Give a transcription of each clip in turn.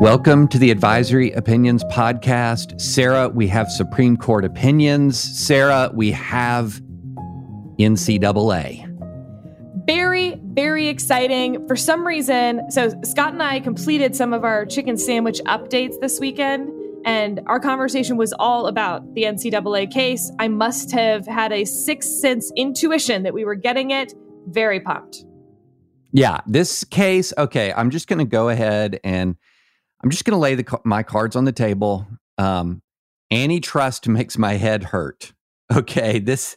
Welcome to the Advisory Opinions Podcast. Sarah, we have Supreme Court opinions. Sarah, we have NCAA. Very, very exciting. For some reason, so Scott and I completed some of our chicken sandwich updates this weekend, and our conversation was all about the NCAA case. I must have had a sixth sense intuition that we were getting it. Very pumped. Yeah, this case, okay, I'm just going to go ahead and I'm just going to lay my cards on the table. Antitrust makes my head hurt. Okay, this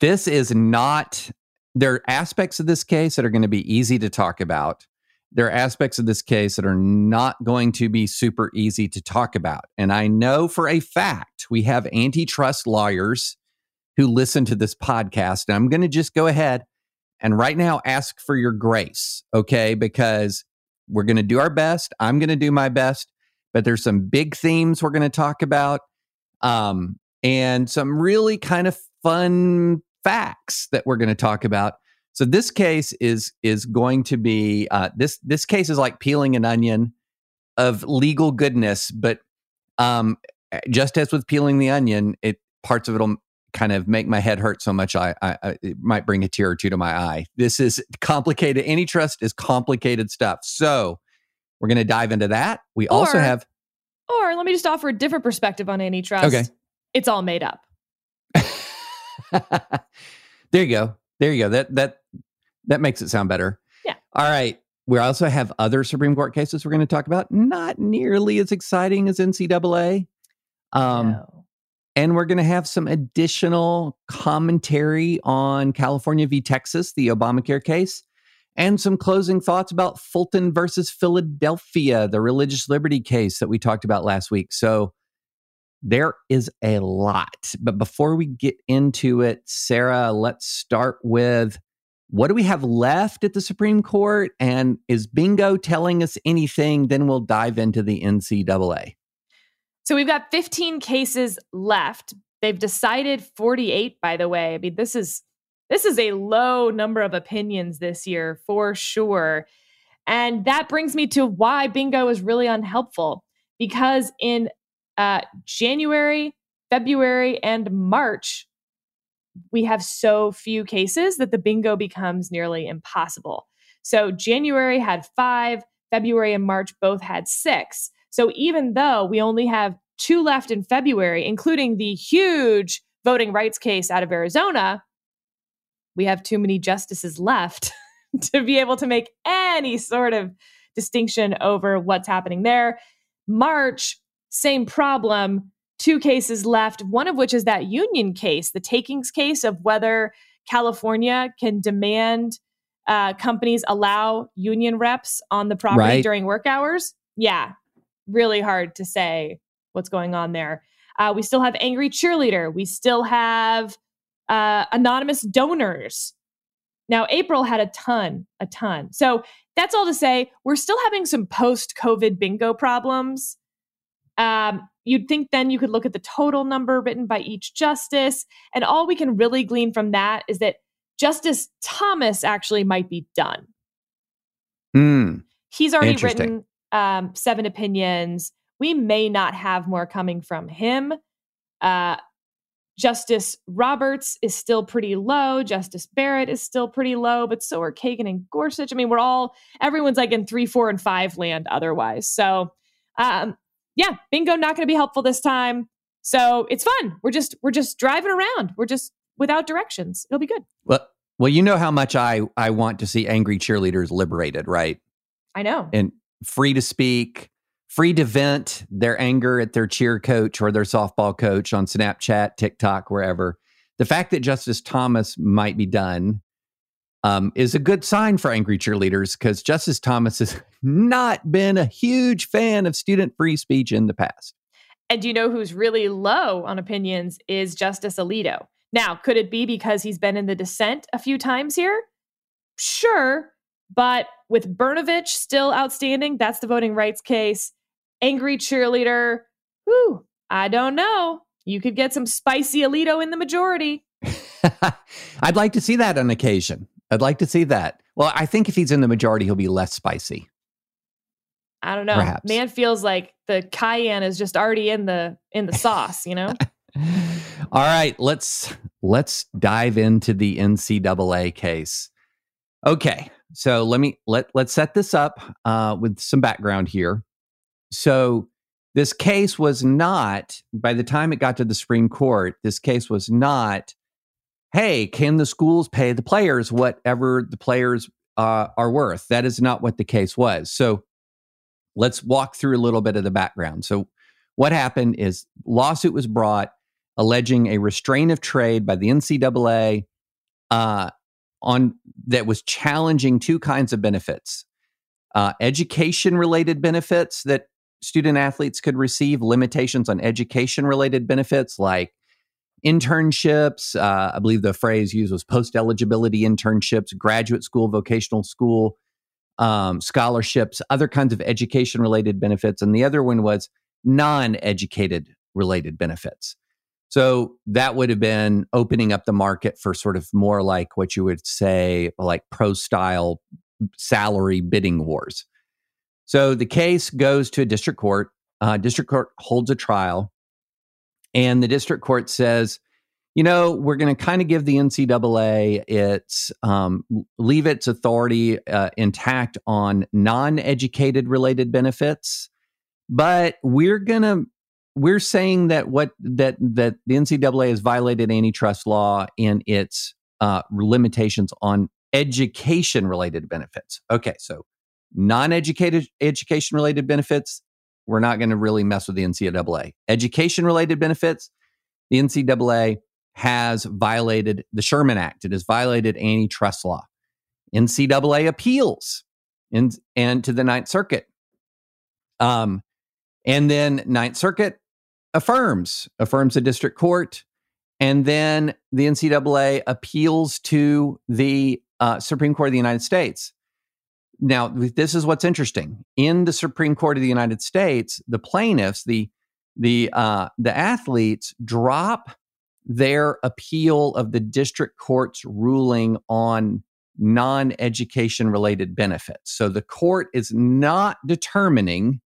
is not... There are aspects of this case that are going to be easy to talk about. There are aspects of this case that are not going to be super easy to talk about. And I know for a fact we have antitrust lawyers who listen to this podcast. And I'm going to just go ahead and right now ask for your grace, okay? Because we're going to do our best. I'm going to do my best. But there's some big themes we're going to talk about and some really kind of fun facts that we're going to talk about. So this case is going to be, this case is like peeling an onion of legal goodness. But just as with peeling the onion, parts of it will kind of make my head hurt so much it might bring a tear or two to my eye. This is complicated. Antitrust is complicated stuff. So we're going to dive into that. Or let me just offer a different perspective on antitrust. Okay. It's all made up. There you go. That makes it sound better. Yeah. All right. We also have other Supreme Court cases we're going to talk about. Not nearly as exciting as NCAA. No. And we're going to have some additional commentary on California v. Texas, the Obamacare case, and some closing thoughts about Fulton versus Philadelphia, the religious liberty case that we talked about last week. So there is a lot. But before we get into it, Sarah, let's start with what do we have left at the Supreme Court? And is bingo telling us anything? Then we'll dive into the NCAA. So we've got 15 cases left. They've decided 48, by the way. I mean, this is a low number of opinions this year for sure. And that brings me to why bingo is really unhelpful, because in January, February, and March, we have so few cases that the bingo becomes nearly impossible. So January had 5, February and March both had 6. So even though we only have 2 left in February, including the huge voting rights case out of Arizona, we have too many justices left to be able to make any sort of distinction over what's happening there. March, same problem, 2 cases left, one of which is that union case, the takings case of whether California can demand companies allow union reps on the property during work hours. Yeah, really hard to say what's going on there. We still have angry cheerleader. We still have anonymous donors. Now, April had a ton. So that's all to say, we're still having some post-COVID bingo problems. You'd think then you could look at the total number written by each justice. And all we can really glean from that is that Justice Thomas actually might be done. He's already written 7 opinions. We may not have more coming from him. Justice Roberts is still pretty low. Justice Barrett is still pretty low, but so are Kagan and Gorsuch. I mean, everyone's like in 3, 4, and 5 land otherwise. So bingo, not going to be helpful this time. So it's fun. We're just driving around. We're just without directions. It'll be good. Well, you know how much I want to see angry cheerleaders liberated, right? I know. And free to speak, free to vent their anger at their cheer coach or their softball coach on Snapchat, TikTok, wherever. The fact that Justice Thomas might be done is a good sign for angry cheerleaders, because Justice Thomas has not been a huge fan of student free speech in the past. And you know who's really low on opinions is Justice Alito. Now, could it be because he's been in the dissent a few times here? Sure. But with Brnovich still outstanding, that's the voting rights case. Angry cheerleader, whew, I don't know. You could get some spicy Alito in the majority. I'd like to see that on occasion. I'd like to see that. Well, I think if he's in the majority, he'll be less spicy. I don't know. Perhaps. Man feels like the cayenne is just already in the sauce, you know? All right, let's dive into the NCAA case. Okay. So let's set this up with some background here. So this case was not, by the time it got to the Supreme Court, this case was not, hey, can the schools pay the players whatever the players are worth? That is not what the case was. So let's walk through a little bit of the background. So what happened is lawsuit was brought alleging a restraint of trade by the NCAA, that was challenging two kinds of benefits, education-related benefits that student athletes could receive, limitations on education-related benefits like internships. I believe the phrase used was post-eligibility internships, graduate school, vocational school, scholarships, other kinds of education-related benefits. And the other one was non-educated related benefits. So that would have been opening up the market for sort of more like what you would say, like pro-style salary bidding wars. So the case goes to a district court. District court holds a trial. And the district court says, you know, we're going to kind of give the NCAA its, leave its authority intact on non-educated related benefits. But we're saying that that the NCAA has violated antitrust law in its limitations on education-related benefits. Okay, so non-educated education-related benefits, we're not going to really mess with the NCAA. Education-related benefits, the NCAA has violated the Sherman Act. It has violated antitrust law. NCAA appeals and to the Ninth Circuit. And then Ninth Circuit affirms the district court, and then the NCAA appeals to the Supreme Court of the United States. Now, this is what's interesting. In the Supreme Court of the United States, the plaintiffs, the athletes, drop their appeal of the district court's ruling on non-education related benefits. So the court is not determining.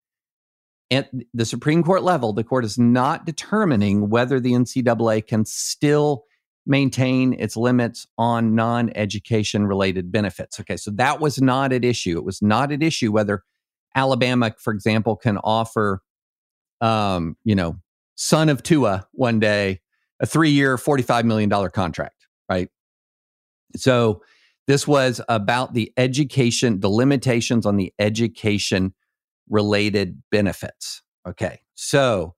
At the Supreme Court level, the court is not determining whether the NCAA can still maintain its limits on non-education-related benefits. Okay, so that was not at issue. It was not at issue whether Alabama, for example, can offer, son of Tua one day, a 3-year, $45 million contract, right? So this was about the education, the limitations on the education related benefits. Okay, so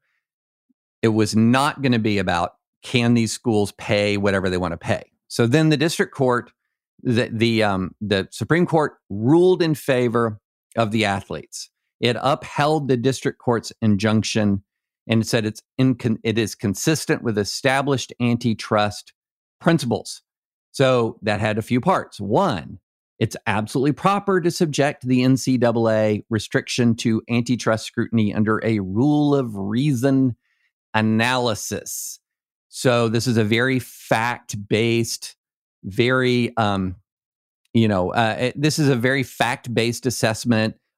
it was not going to be about can these schools pay whatever they want to pay. So then the district court, the Supreme Court ruled in favor of the athletes. It upheld the district court's injunction and said it is consistent with established antitrust principles. So that had a few parts. One, it's absolutely proper to subject the NCAA restriction to antitrust scrutiny under a rule of reason analysis. So this is a very fact-based, assessment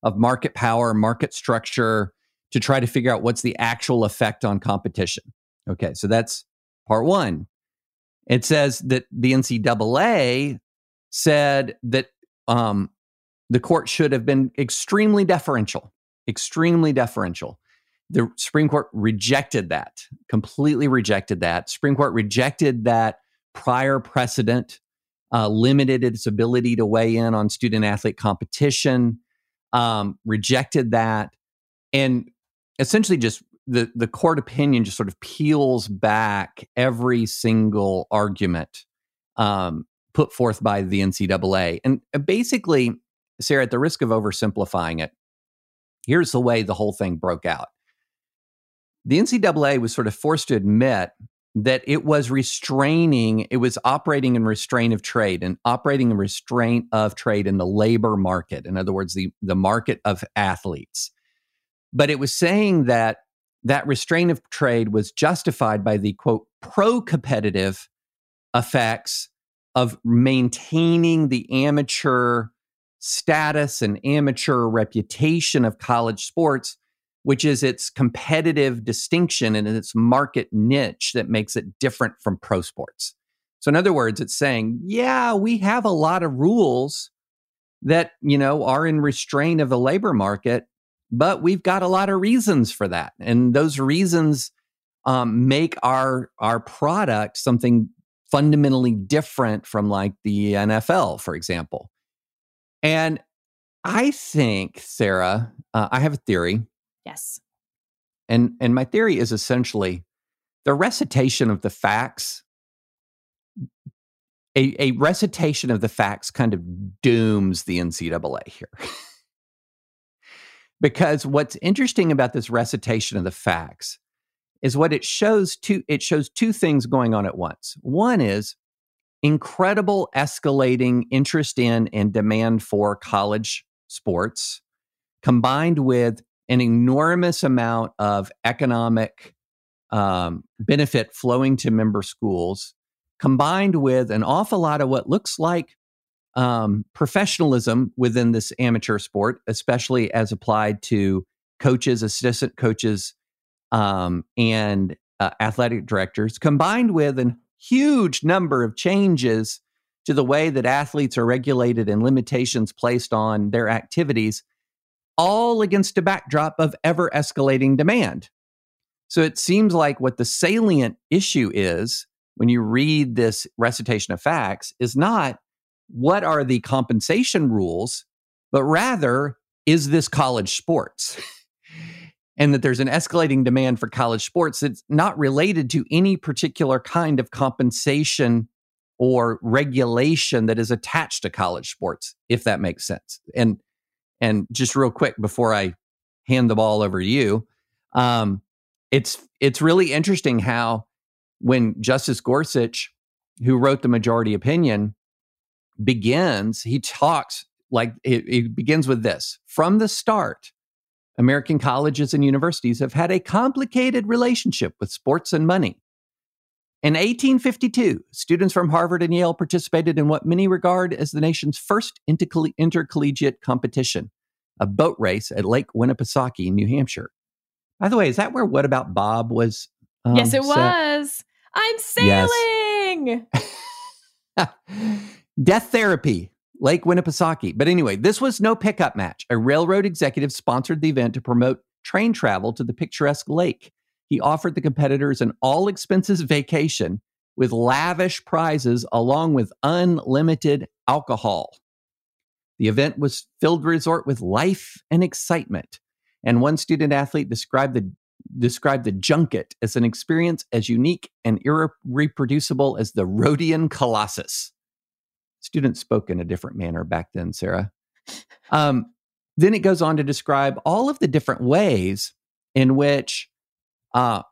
of market power, market structure, to try to figure out what's the actual effect on competition. Okay, so that's Part one. It says that the NCAA said that the court should have been extremely deferential. The Supreme Court rejected that, completely rejected that. Supreme Court rejected that prior precedent, limited its ability to weigh in on student-athlete competition, rejected that. And essentially just the court opinion just sort of peels back every single argument put forth by the NCAA. And basically, Sarah, at the risk of oversimplifying it, here's the way the whole thing broke out. The NCAA was sort of forced to admit that it was operating in restraint of trade and operating in restraint of trade in the labor market. In other words, the market of athletes. But it was saying that that restraint of trade was justified by the, quote, pro-competitive effects of maintaining the amateur status and amateur reputation of college sports, which is its competitive distinction and its market niche that makes it different from pro sports. So in other words, it's saying, yeah, we have a lot of rules that, you know, are in restraint of the labor market, but we've got a lot of reasons for that. And those reasons make our product something fundamentally different from like the NFL, for example. And I think, Sarah, I have a theory. Yes. And my theory is essentially the recitation of the facts. A recitation of the facts kind of dooms the NCAA here. Because what's interesting about this recitation of the facts is what it shows two things going on at once. One is incredible escalating interest in and demand for college sports, combined with an enormous amount of economic benefit flowing to member schools, combined with an awful lot of what looks like professionalism within this amateur sport, especially as applied to coaches, assistant coaches, and athletic directors, combined with a huge number of changes to the way that athletes are regulated and limitations placed on their activities, all against a backdrop of ever-escalating demand. So it seems like what the salient issue is when you read this recitation of facts is not what are the compensation rules, but rather, is this college sports? And that there's an escalating demand for college sports that's not related to any particular kind of compensation or regulation that is attached to college sports, if that makes sense. And just real quick before I hand the ball over to you, it's really interesting how when Justice Gorsuch, who wrote the majority opinion, begins, he talks like it begins with this. From the start, American colleges and universities have had a complicated relationship with sports and money. In 1852, students from Harvard and Yale participated in what many regard as the nation's first intercollegiate competition, a boat race at Lake Winnipesaukee, New Hampshire. By the way, is that where What About Bob was? Yes, it was. I'm sailing! Yes. Death therapy, Lake Winnipesaukee. But anyway, this was no pickup match. A railroad executive sponsored the event to promote train travel to the picturesque lake. He offered the competitors an all-expenses vacation with lavish prizes along with unlimited alcohol. The event was filled resort with life and excitement, and one student-athlete described the junket as an experience as unique and irreproducible as the Rhodian Colossus. Students spoke in a different manner back then, Sarah. Then it goes on to describe all of the different ways in which for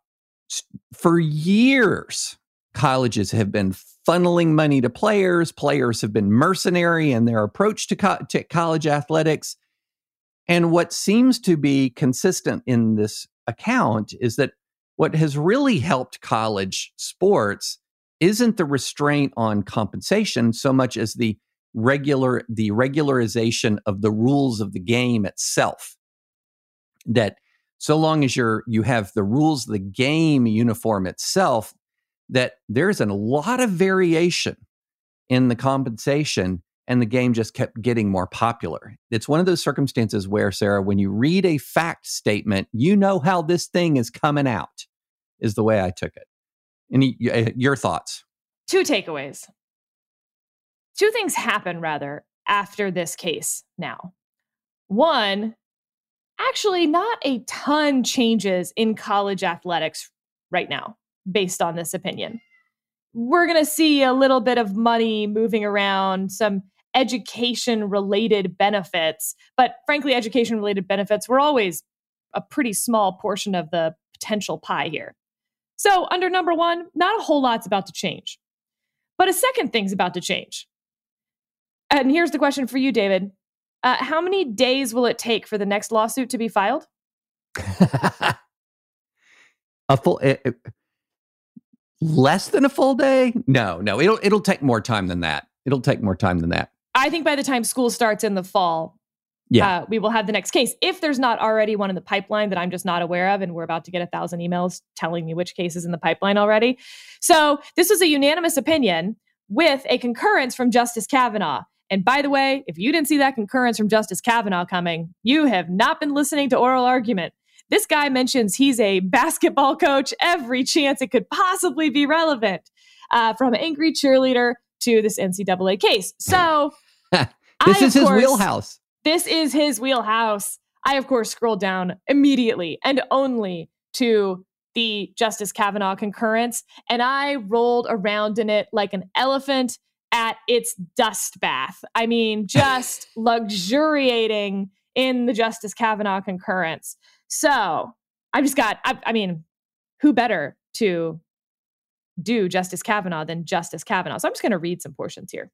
years, colleges have been funneling money to players. Players have been mercenary in their approach to college athletics. And what seems to be consistent in this account is that what has really helped college sports isn't the restraint on compensation so much as the regularization of the rules of the game itself. That so long as you have the rules of the game uniform itself, that there's a lot of variation in the compensation, and the game just kept getting more popular. It's one of those circumstances where, Sarah, when you read a fact statement, you know how this thing is coming out, is the way I took it. Any your thoughts? Two takeaways. Two things happen, rather, after this case now. One, actually not a ton changes in college athletics right now, based on this opinion. We're going to see a little bit of money moving around, some education-related benefits. But frankly, education-related benefits were always a pretty small portion of the potential pie here. So under number one, not a whole lot's about to change. But a second thing's about to change. And here's the question for you, David. How many days will it take for the next lawsuit to be filed? Less than a full day? No. It'll take more time than that. I think by the time school starts in the fall, we will have the next case. If there's not already one in the pipeline that I'm just not aware of, and we're about to get 1,000 emails telling me which case is in the pipeline already. So this was a unanimous opinion with a concurrence from Justice Kavanaugh. And by the way, if you didn't see that concurrence from Justice Kavanaugh coming, you have not been listening to oral argument. This guy mentions he's a basketball coach every chance it could possibly be relevant, from angry cheerleader to this NCAA case. So This is his wheelhouse. This is his wheelhouse. I, of course, scroll down immediately and only to the Justice Kavanaugh concurrence, and I rolled around in it like an elephant at its dust bath. I mean, just luxuriating in the Justice Kavanaugh concurrence. So I've just got, I mean, who better to do Justice Kavanaugh than Justice Kavanaugh? So I'm just going to read some portions here.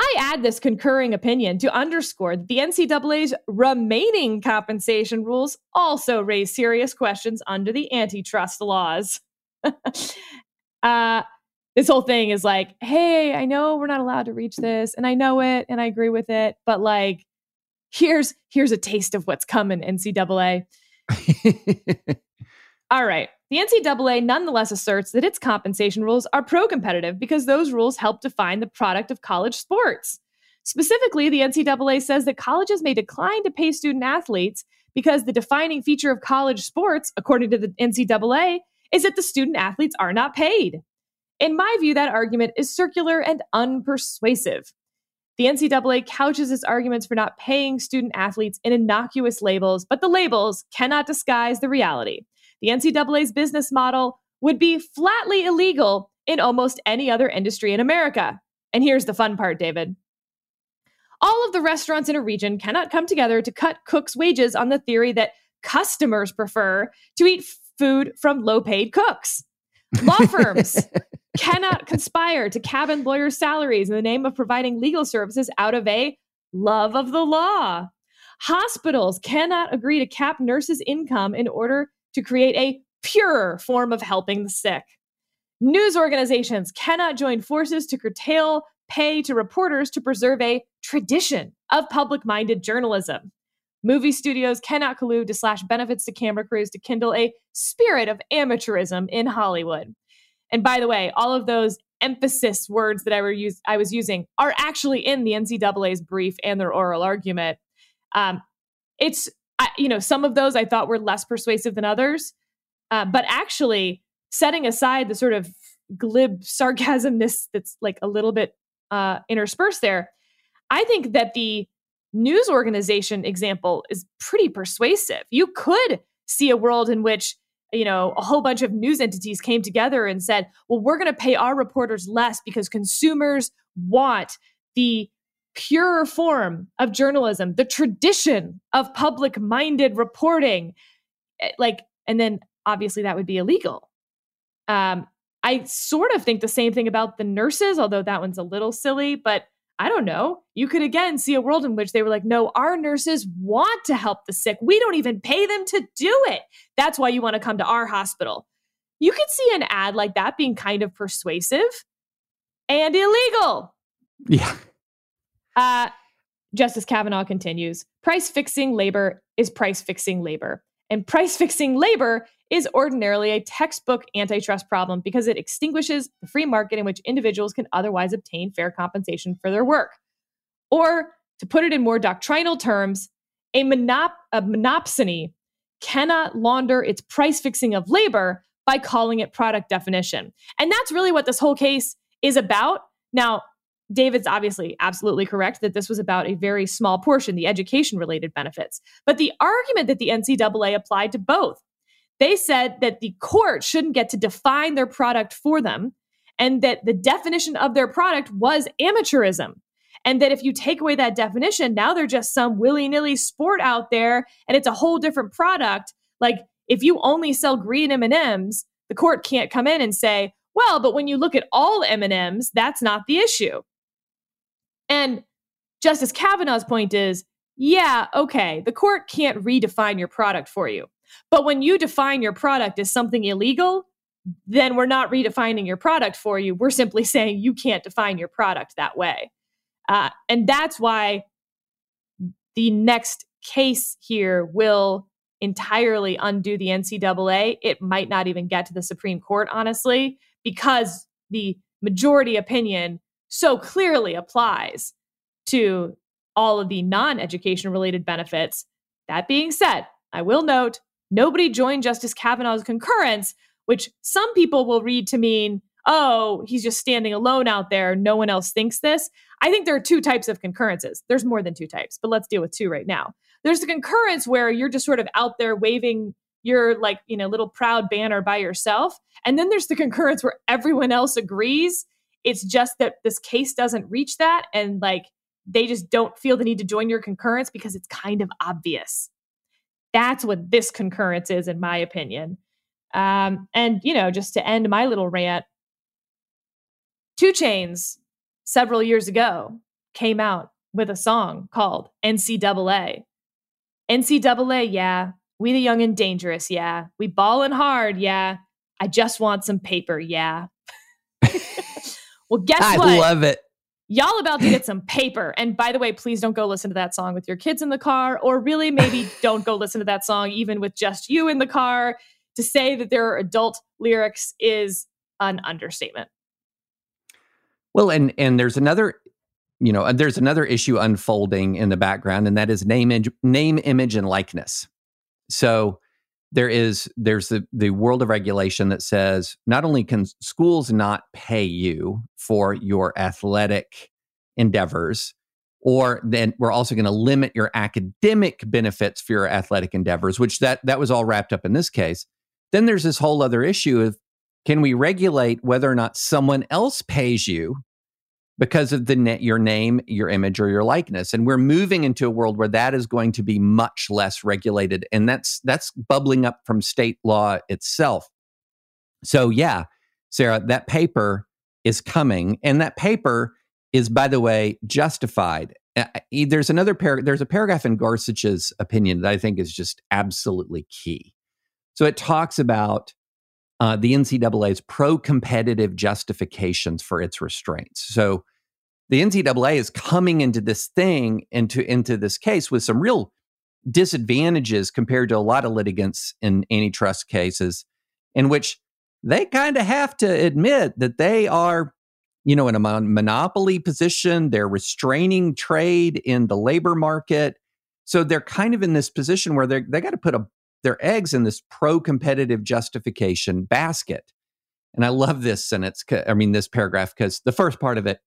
I add this concurring opinion to underscore that the NCAA's remaining compensation rules also raise serious questions under the antitrust laws. This whole thing is like, hey, I know we're not allowed to reach this, and I know it, and I agree with it, but like, Here's a taste of what's coming, NCAA. All right. The NCAA nonetheless asserts that its compensation rules are pro-competitive because those rules help define the product of college sports. Specifically, the NCAA says that colleges may decline to pay student athletes because the defining feature of college sports, according to the NCAA, is that the student athletes are not paid. In my view, that argument is circular and unpersuasive. The NCAA couches its arguments for not paying student athletes in innocuous labels, but the labels cannot disguise the reality. The NCAA's business model would be flatly illegal in almost any other industry in America. And here's the fun part, David. All of the restaurants in a region cannot come together to cut cooks' wages on the theory that customers prefer to eat food from low-paid cooks. Law firms cannot conspire to cabin lawyers' salaries in the name of providing legal services out of a love of the law. Hospitals cannot agree to cap nurses' income in order to create a purer form of helping the sick. News organizations cannot join forces to curtail pay to reporters to preserve a tradition of public-minded journalism. Movie studios cannot collude to slash benefits to camera crews to kindle a spirit of amateurism in Hollywood. And by the way, all of those emphasis words that I was using are actually in the NCAA's brief and their oral argument. Some of those I thought were less persuasive than others, but actually setting aside the sort of glib sarcasmness that's like a little bit interspersed there, I think that the news organization example is pretty persuasive. You could see a world in which a whole bunch of news entities came together and said, well, we're going to pay our reporters less because consumers want the pure form of journalism, the tradition of public-minded reporting. And then obviously that would be illegal. I sort of think the same thing about the nurses, although that one's a little silly, but I don't know. You could again see a world in which they were like, no, our nurses want to help the sick. We don't even pay them to do it. That's why you want to come to our hospital. You could see an ad like that being kind of persuasive and illegal. Yeah. Justice Kavanaugh continues, price fixing labor is price fixing labor. And price-fixing labor is ordinarily a textbook antitrust problem because it extinguishes the free market in which individuals can otherwise obtain fair compensation for their work. Or, to put it in more doctrinal terms, a monopsony cannot launder its price-fixing of labor by calling it product definition. And that's really what this whole case is about. Now, David's obviously absolutely correct that this was about a very small portion, the education-related benefits. But the argument that the NCAA applied to both, they said that the court shouldn't get to define their product for them, and that the definition of their product was amateurism. And that if you take away that definition, now they're just some willy-nilly sport out there, and it's a whole different product. Like, if you only sell green M&Ms, the court can't come in and say, well, but when you look at all M&Ms, that's not the issue. And Justice Kavanaugh's point is, yeah, okay, the court can't redefine your product for you. But when you define your product as something illegal, then we're not redefining your product for you. We're simply saying you can't define your product that way. And that's why the next case here will entirely undo the NCAA. It might not even get to the Supreme Court, honestly, because the majority opinion so clearly applies to all of the non-education related benefits. That being said, I will note, nobody joined Justice Kavanaugh's concurrence, which some people will read to mean, oh, he's just standing alone out there. No one else thinks this. I think there are two types of concurrences. There's more than two types, but let's deal with two right now. There's the concurrence where you're just sort of out there waving your, like, you know, little proud banner by yourself. And then there's the concurrence where everyone else agrees. It's just that this case doesn't reach that. And like, they just don't feel the need to join your concurrence because it's kind of obvious. That's what this concurrence is, in my opinion. And, you know, just to end my little rant, 2 Chainz, several years ago, came out with a song called NCAA. NCAA, yeah. We the young and dangerous, yeah. We ballin' hard, yeah. I just want some paper, yeah. Well, guess what? I love it. Y'all about to get some paper. And by the way, please don't go listen to that song with your kids in the car, or really maybe don't go listen to that song even with just you in the car. To say that there are adult lyrics is an understatement. Well, and there's another, you know, there's another issue unfolding in the background, and that is name, image, and likeness. So there's the world of regulation that says not only can schools not pay you for your athletic endeavors, or then we're also going to limit your academic benefits for your athletic endeavors, which that was all wrapped up in this case. Then there's this whole other issue of, can we regulate whether or not someone else pays you because of your name, your image, or your likeness? And we're moving into a world where that is going to be much less regulated. And that's bubbling up from state law itself. So yeah, Sarah, that paper is coming. And that paper is, by the way, justified. There's another there's a paragraph in Gorsuch's opinion that I think is just absolutely key. So it talks about the NCAA's pro-competitive justifications for its restraints. So the NCAA is coming into this thing, into this case, with some real disadvantages compared to a lot of litigants in antitrust cases, in which they kind of have to admit that they are, you know, in a monopoly position. They're restraining trade in the labor market. So they're kind of in this position where they got to put their eggs in this pro-competitive justification basket. And I love this sentence, this paragraph, because the first part of it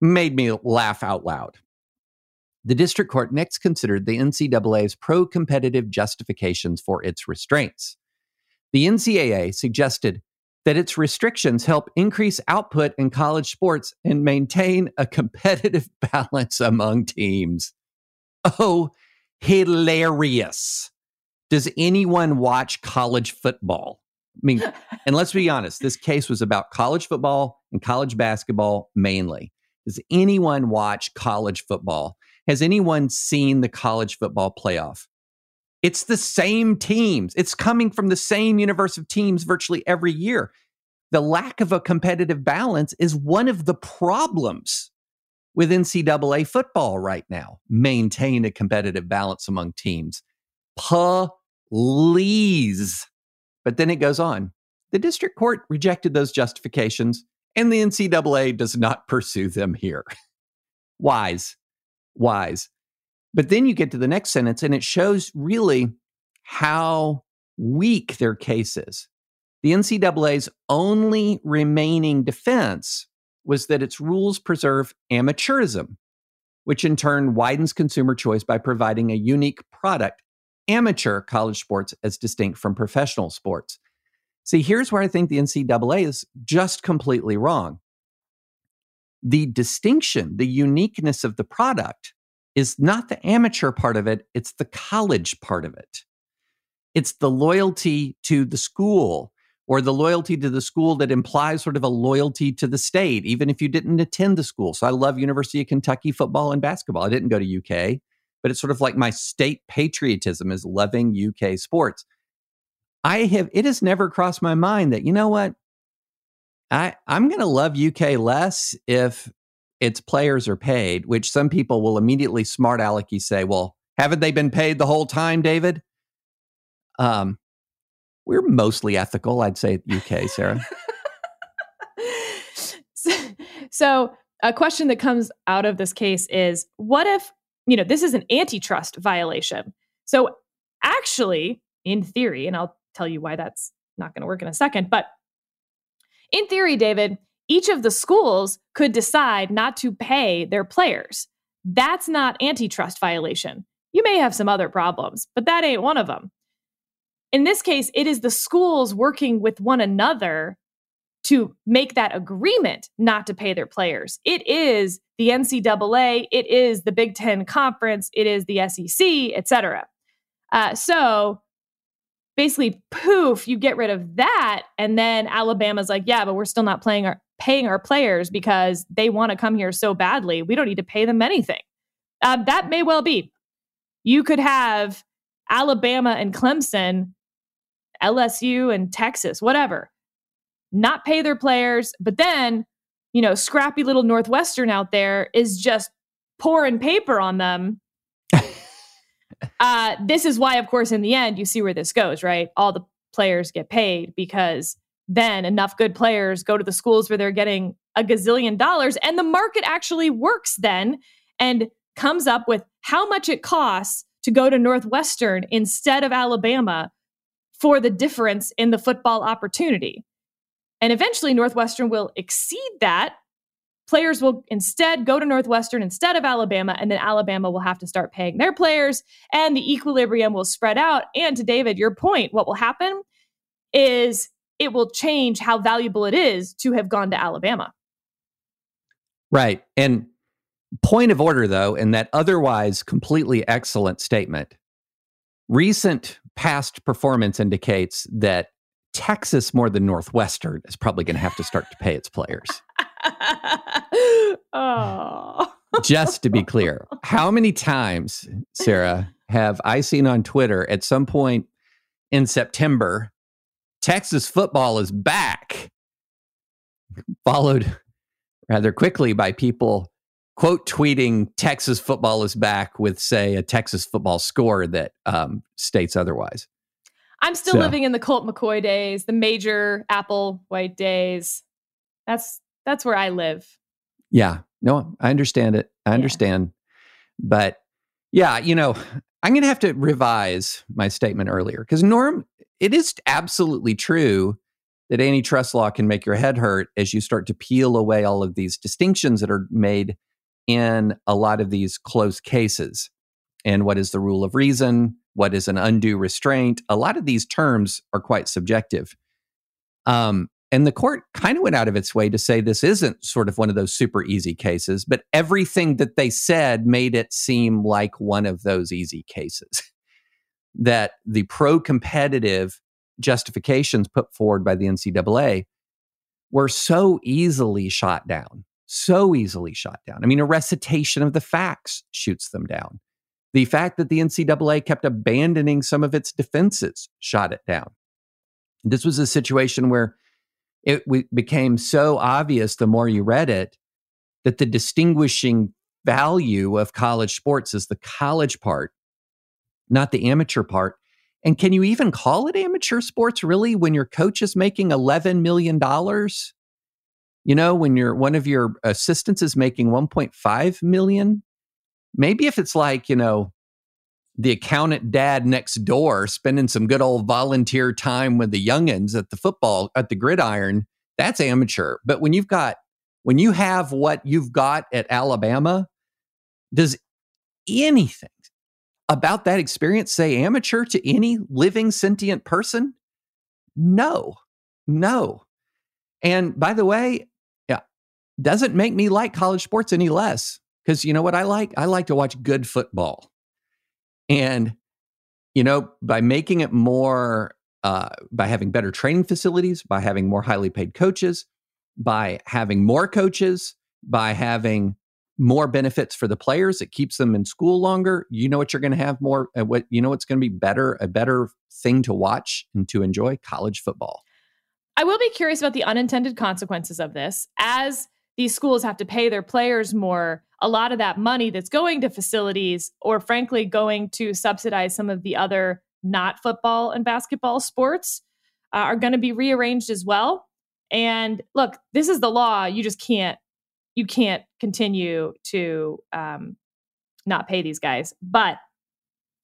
made me laugh out loud. The district court next considered the NCAA's pro-competitive justifications for its restraints. The NCAA suggested that its restrictions help increase output in college sports and maintain a competitive balance among teams. Oh, hilarious. Does anyone watch college football? I mean, and let's be honest, this case was about college football and college basketball mainly. Does anyone watch college football? Has anyone seen the college football playoff? It's the same teams. It's coming from the same universe of teams virtually every year. The lack of a competitive balance is one of the problems with NCAA football right now. Maintain a competitive balance among teams. please. But then it goes on. The district court rejected those justifications, and the NCAA does not pursue them here. Wise, wise. But then you get to the next sentence, and it shows really how weak their case is. The NCAA's only remaining defense was that its rules preserve amateurism, which in turn widens consumer choice by providing a unique product, amateur college sports as distinct from professional sports. See, here's where I think the NCAA is just completely wrong. The distinction, the uniqueness of the product is not the amateur part of it, it's the college part of it. It's the loyalty to the school, or the loyalty to the school that implies sort of a loyalty to the state, even if you didn't attend the school. So I love University of Kentucky football and basketball. I didn't go to UK, but it's sort of like my state patriotism is loving UK sports. It has never crossed my mind that, you know what, I'm going to love UK less if its players are paid, which some people will immediately smart alecky say, well, haven't they been paid the whole time, David? We're mostly ethical, I'd say, at the UK, Sarah. So a question that comes out of this case is, what if, you know, this is an antitrust violation? So actually, in theory, and I'll tell you why that's not going to work in a second, but in theory, David, each of the schools could decide not to pay their players. That's not antitrust violation. You may have some other problems, but that ain't one of them. In this case, it is the schools working with one another to make that agreement not to pay their players. It is the NCAA, it is the Big Ten Conference, it is the SEC, etc. So basically, poof, you get rid of that, and then Alabama's like, yeah, but we're still not paying our players because they want to come here so badly. We don't need to pay them anything. That may well be. You could have Alabama and Clemson, LSU and Texas, whatever, not pay their players. But then, you know, scrappy little Northwestern out there is just pouring paper on them. This is why, of course, in the end, you see where this goes, right? All the players get paid because then enough good players go to the schools where they're getting a gazillion dollars. And the market actually works then and comes up with how much it costs to go to Northwestern instead of Alabama for the difference in the football opportunity. And eventually Northwestern will exceed that. Players will instead go to Northwestern instead of Alabama, and then Alabama will have to start paying their players, and the equilibrium will spread out. And to David, your point, what will happen is it will change how valuable it is to have gone to Alabama. Right. And point of order, though, in that otherwise completely excellent statement, recent past performance indicates that Texas, more than Northwestern, is probably going to have to start to pay its players. Oh. Just to be clear, how many times, Sarah, have I seen on Twitter at some point in September, Texas football is back, followed rather quickly by people quote tweeting Texas football is back with, say, a Texas football score that states otherwise. I'm still living in the Colt McCoy days, the major Applewhite days. That's where I live. Yeah, no, I understand it. I understand. But yeah, you know, I'm going to have to revise my statement earlier because it is absolutely true that antitrust law can make your head hurt as you start to peel away all of these distinctions that are made in a lot of these close cases. And what is the rule of reason? What is an undue restraint? A lot of these terms are quite subjective. And the court kind of went out of its way to say this isn't sort of one of those super easy cases, but everything that they said made it seem like one of those easy cases. That the pro-competitive justifications put forward by the NCAA were so easily shot down. So easily shot down. I mean, a recitation of the facts shoots them down. The fact that the NCAA kept abandoning some of its defenses shot it down. This was a situation where it became so obvious the more you read it that the distinguishing value of college sports is the college part, not the amateur part. And can you even call it amateur sports, really, when your coach is making $11 million? You know, when one of your assistants is making $1.5 million? Maybe if it's like, you know, the accountant dad next door spending some good old volunteer time with the youngins at the football, at the gridiron, that's amateur. But when you've got, when you have what you've got at Alabama, does anything about that experience say amateur to any living sentient person? No. And by the way, yeah, doesn't make me like college sports any less, because you know what I like? I like to watch good football. And, you know, by making it more, by having better training facilities, by having more highly paid coaches, by having more coaches, by having more benefits for the players, it keeps them in school longer. You know what you're going to have more, you know what's going to be better, a better thing to watch and to enjoy? College football. I will be curious about the unintended consequences of this. As these schools have to pay their players more, a lot of that money that's going to facilities or frankly going to subsidize some of the other not football and basketball sports are going to be rearranged as well. And look, this is the law. You can't continue to not pay these guys, but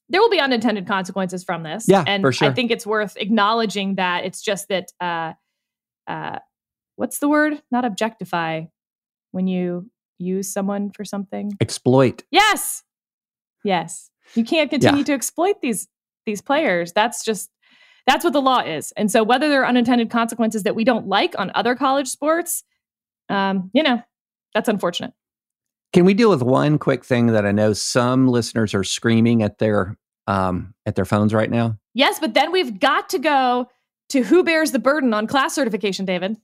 there will be unintended consequences from this. Yeah, and for sure. I think it's worth acknowledging that. It's just that, what's the word? Not objectify when you use someone for something. Exploit. Yes. You can't continue to exploit these players. That's what the law is. And so whether there are unintended consequences that we don't like on other college sports, that's unfortunate. Can we deal with one quick thing that I know some listeners are screaming at their phones right now? Yes, but then we've got to go to who bears the burden on class certification, David.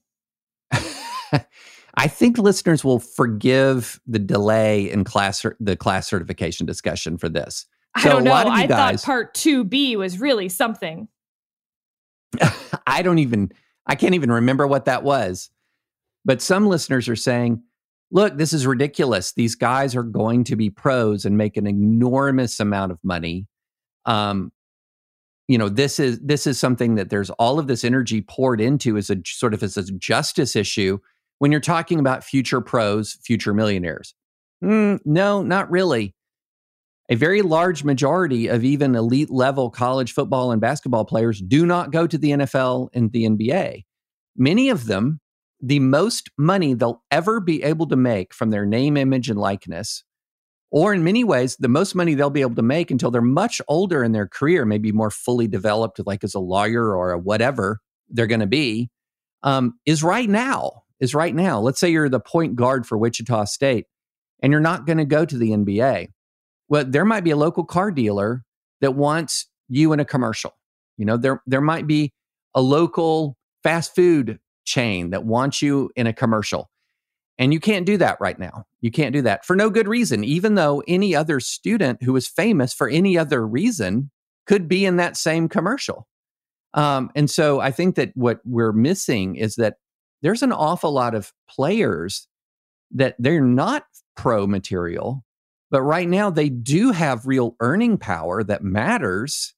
I think listeners will forgive the delay in the class certification discussion for this. So I don't know. I thought part 2B was really something. I can't even remember what that was. But some listeners are saying, look, this is ridiculous. These guys are going to be pros and make an enormous amount of money. You know, this is something that there's all of this energy poured into as a sort of as a justice issue when you're talking about future pros, future millionaires. No, not really. A very large majority of even elite level college football and basketball players do not go to the NFL and the NBA. Many of them, the most money they'll ever be able to make from their name, image, and likeness, or in many ways, the most money they'll be able to make until they're much older in their career, maybe more fully developed, like as a lawyer or a whatever they're going to be, is right now. Let's say you're the point guard for Wichita State and you're not going to go to the NBA. Well, there might be a local car dealer that wants you in a commercial. You know, there might be a local fast food chain that wants you in a commercial. And you can't do that right now. You can't do that for no good reason, even though any other student who is famous for any other reason could be in that same commercial. And so I think that what we're missing is that there's an awful lot of players that they're not pro material, but right now they do have real earning power that matters.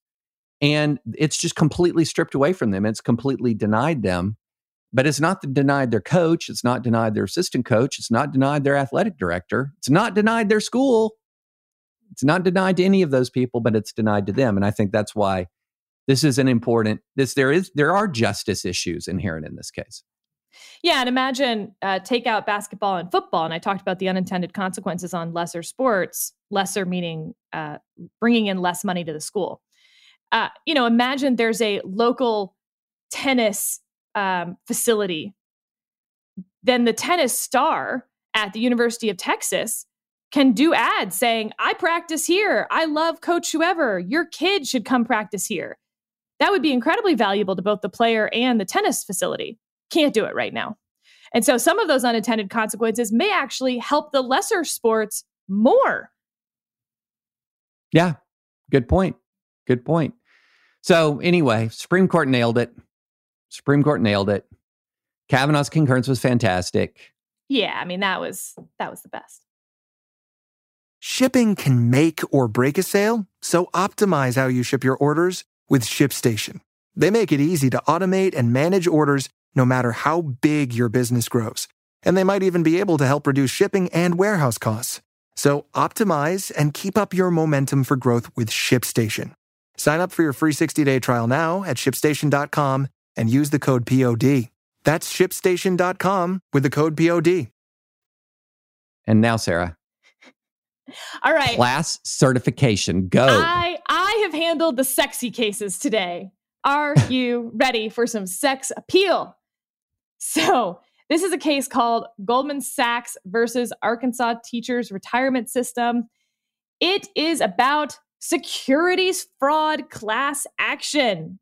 And it's just completely stripped away from them. It's completely denied them. But it's not denied their coach. It's not denied their assistant coach. It's not denied their athletic director. It's not denied their school. It's not denied to any of those people, but it's denied to them. And I think that's why this is an important, there are justice issues inherent in this case. Yeah. And imagine take out basketball and football. And I talked about the unintended consequences on lesser sports, lesser meaning bringing in less money to the school. Imagine there's a local tennis facility, then the tennis star at the University of Texas can do ads saying, I practice here. I love coach whoever. Your kid should come practice here. That would be incredibly valuable to both the player and the tennis facility. Can't do it right now. And so some of those unintended consequences may actually help the lesser sports more. Yeah, good point. So anyway, Supreme Court nailed it. Kavanaugh's concurrence was fantastic. Yeah, I mean, that was the best. Shipping can make or break a sale, so optimize how you ship your orders with ShipStation. They make it easy to automate and manage orders no matter how big your business grows. And they might even be able to help reduce shipping and warehouse costs. So optimize and keep up your momentum for growth with ShipStation. Sign up for your free 60-day trial now at ShipStation.com and use the code POD. That's ShipStation.com with the code POD. And now, Sarah. All right. Class certification. Go. I have handled the sexy cases today. Are you ready for some sex appeal? So this is a case called Goldman Sachs versus Arkansas Teachers Retirement System. It is about securities fraud class action.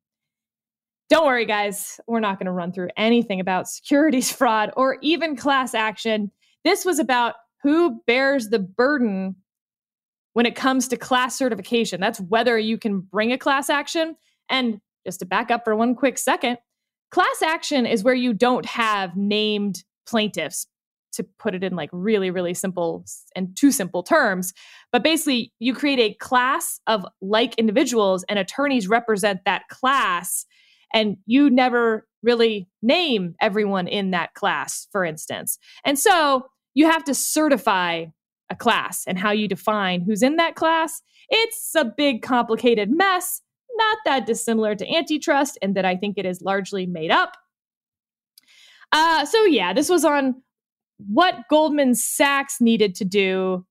Don't worry, guys. We're not going to run through anything about securities fraud or even class action. This was about who bears the burden when it comes to class certification. That's whether you can bring a class action. And just to back up for one quick second, class action is where you don't have named plaintiffs, to put it in like really, really simple and too simple terms. But basically, you create a class of like individuals and attorneys represent that class, and you never really name everyone in that class, for instance. And so you have to certify a class, and how you define who's in that class, it's a big, complicated mess. Not that dissimilar to antitrust, and that I think it is largely made up. This was on what Goldman Sachs needed to do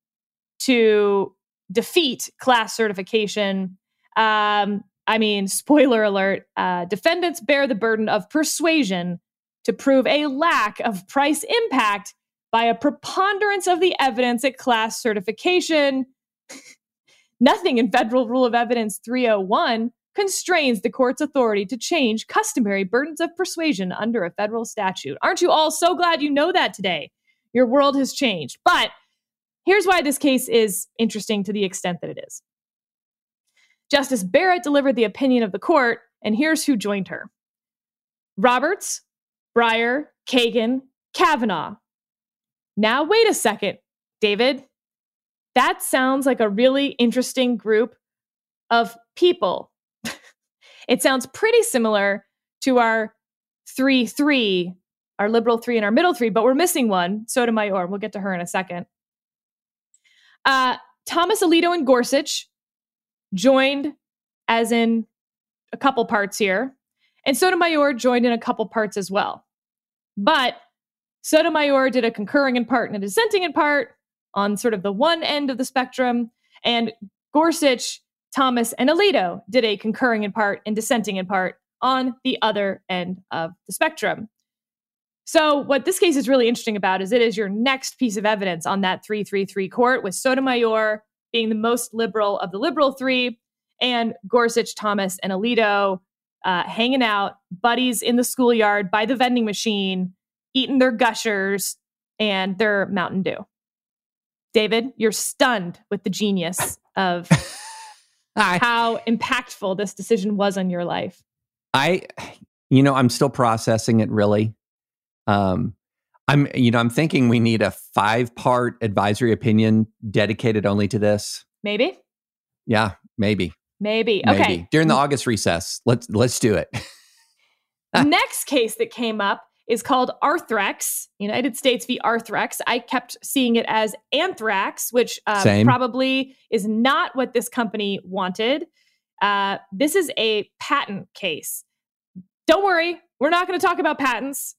to defeat class certification. Spoiler alert, defendants bear the burden of persuasion to prove a lack of price impact by a preponderance of the evidence at class certification. Nothing in Federal Rule of Evidence 301 constrains the court's authority to change customary burdens of persuasion under a federal statute. Aren't you all so glad you know that today? Your world has changed. But here's why this case is interesting to the extent that it is. Justice Barrett delivered the opinion of the court, and here's who joined her. Roberts, Breyer, Kagan, Kavanaugh. Now, wait a second, David. That sounds like a really interesting group of people. It sounds pretty similar to our 3-3, our liberal three and our middle three, but we're missing one, Sotomayor. We'll get to her in a second. Thomas, Alito, and Gorsuch joined as in a couple parts here, and Sotomayor joined in a couple parts as well. But Sotomayor did a concurring in part and a dissenting in part on sort of the one end of the spectrum, and Gorsuch, Thomas, and Alito did a concurring in part and dissenting in part on the other end of the spectrum. So what this case is really interesting about is it is your next piece of evidence on that 3-3-3 court, with Sotomayor being the most liberal of the liberal three, and Gorsuch, Thomas, and Alito hanging out, buddies in the schoolyard by the vending machine, eating their Gushers and their Mountain Dew. David, you're stunned with the genius of how impactful this decision was on your life. I'm still processing it, really. I'm thinking we need a 5-part advisory opinion dedicated only to this. Maybe. Yeah, maybe. Maybe. Okay. Maybe. During the August recess, let's do it. Next case that came up is called Arthrex, United States v. Arthrex. I kept seeing it as Anthrax, which probably is not what this company wanted. This is a patent case. Don't worry, we're not going to talk about patents,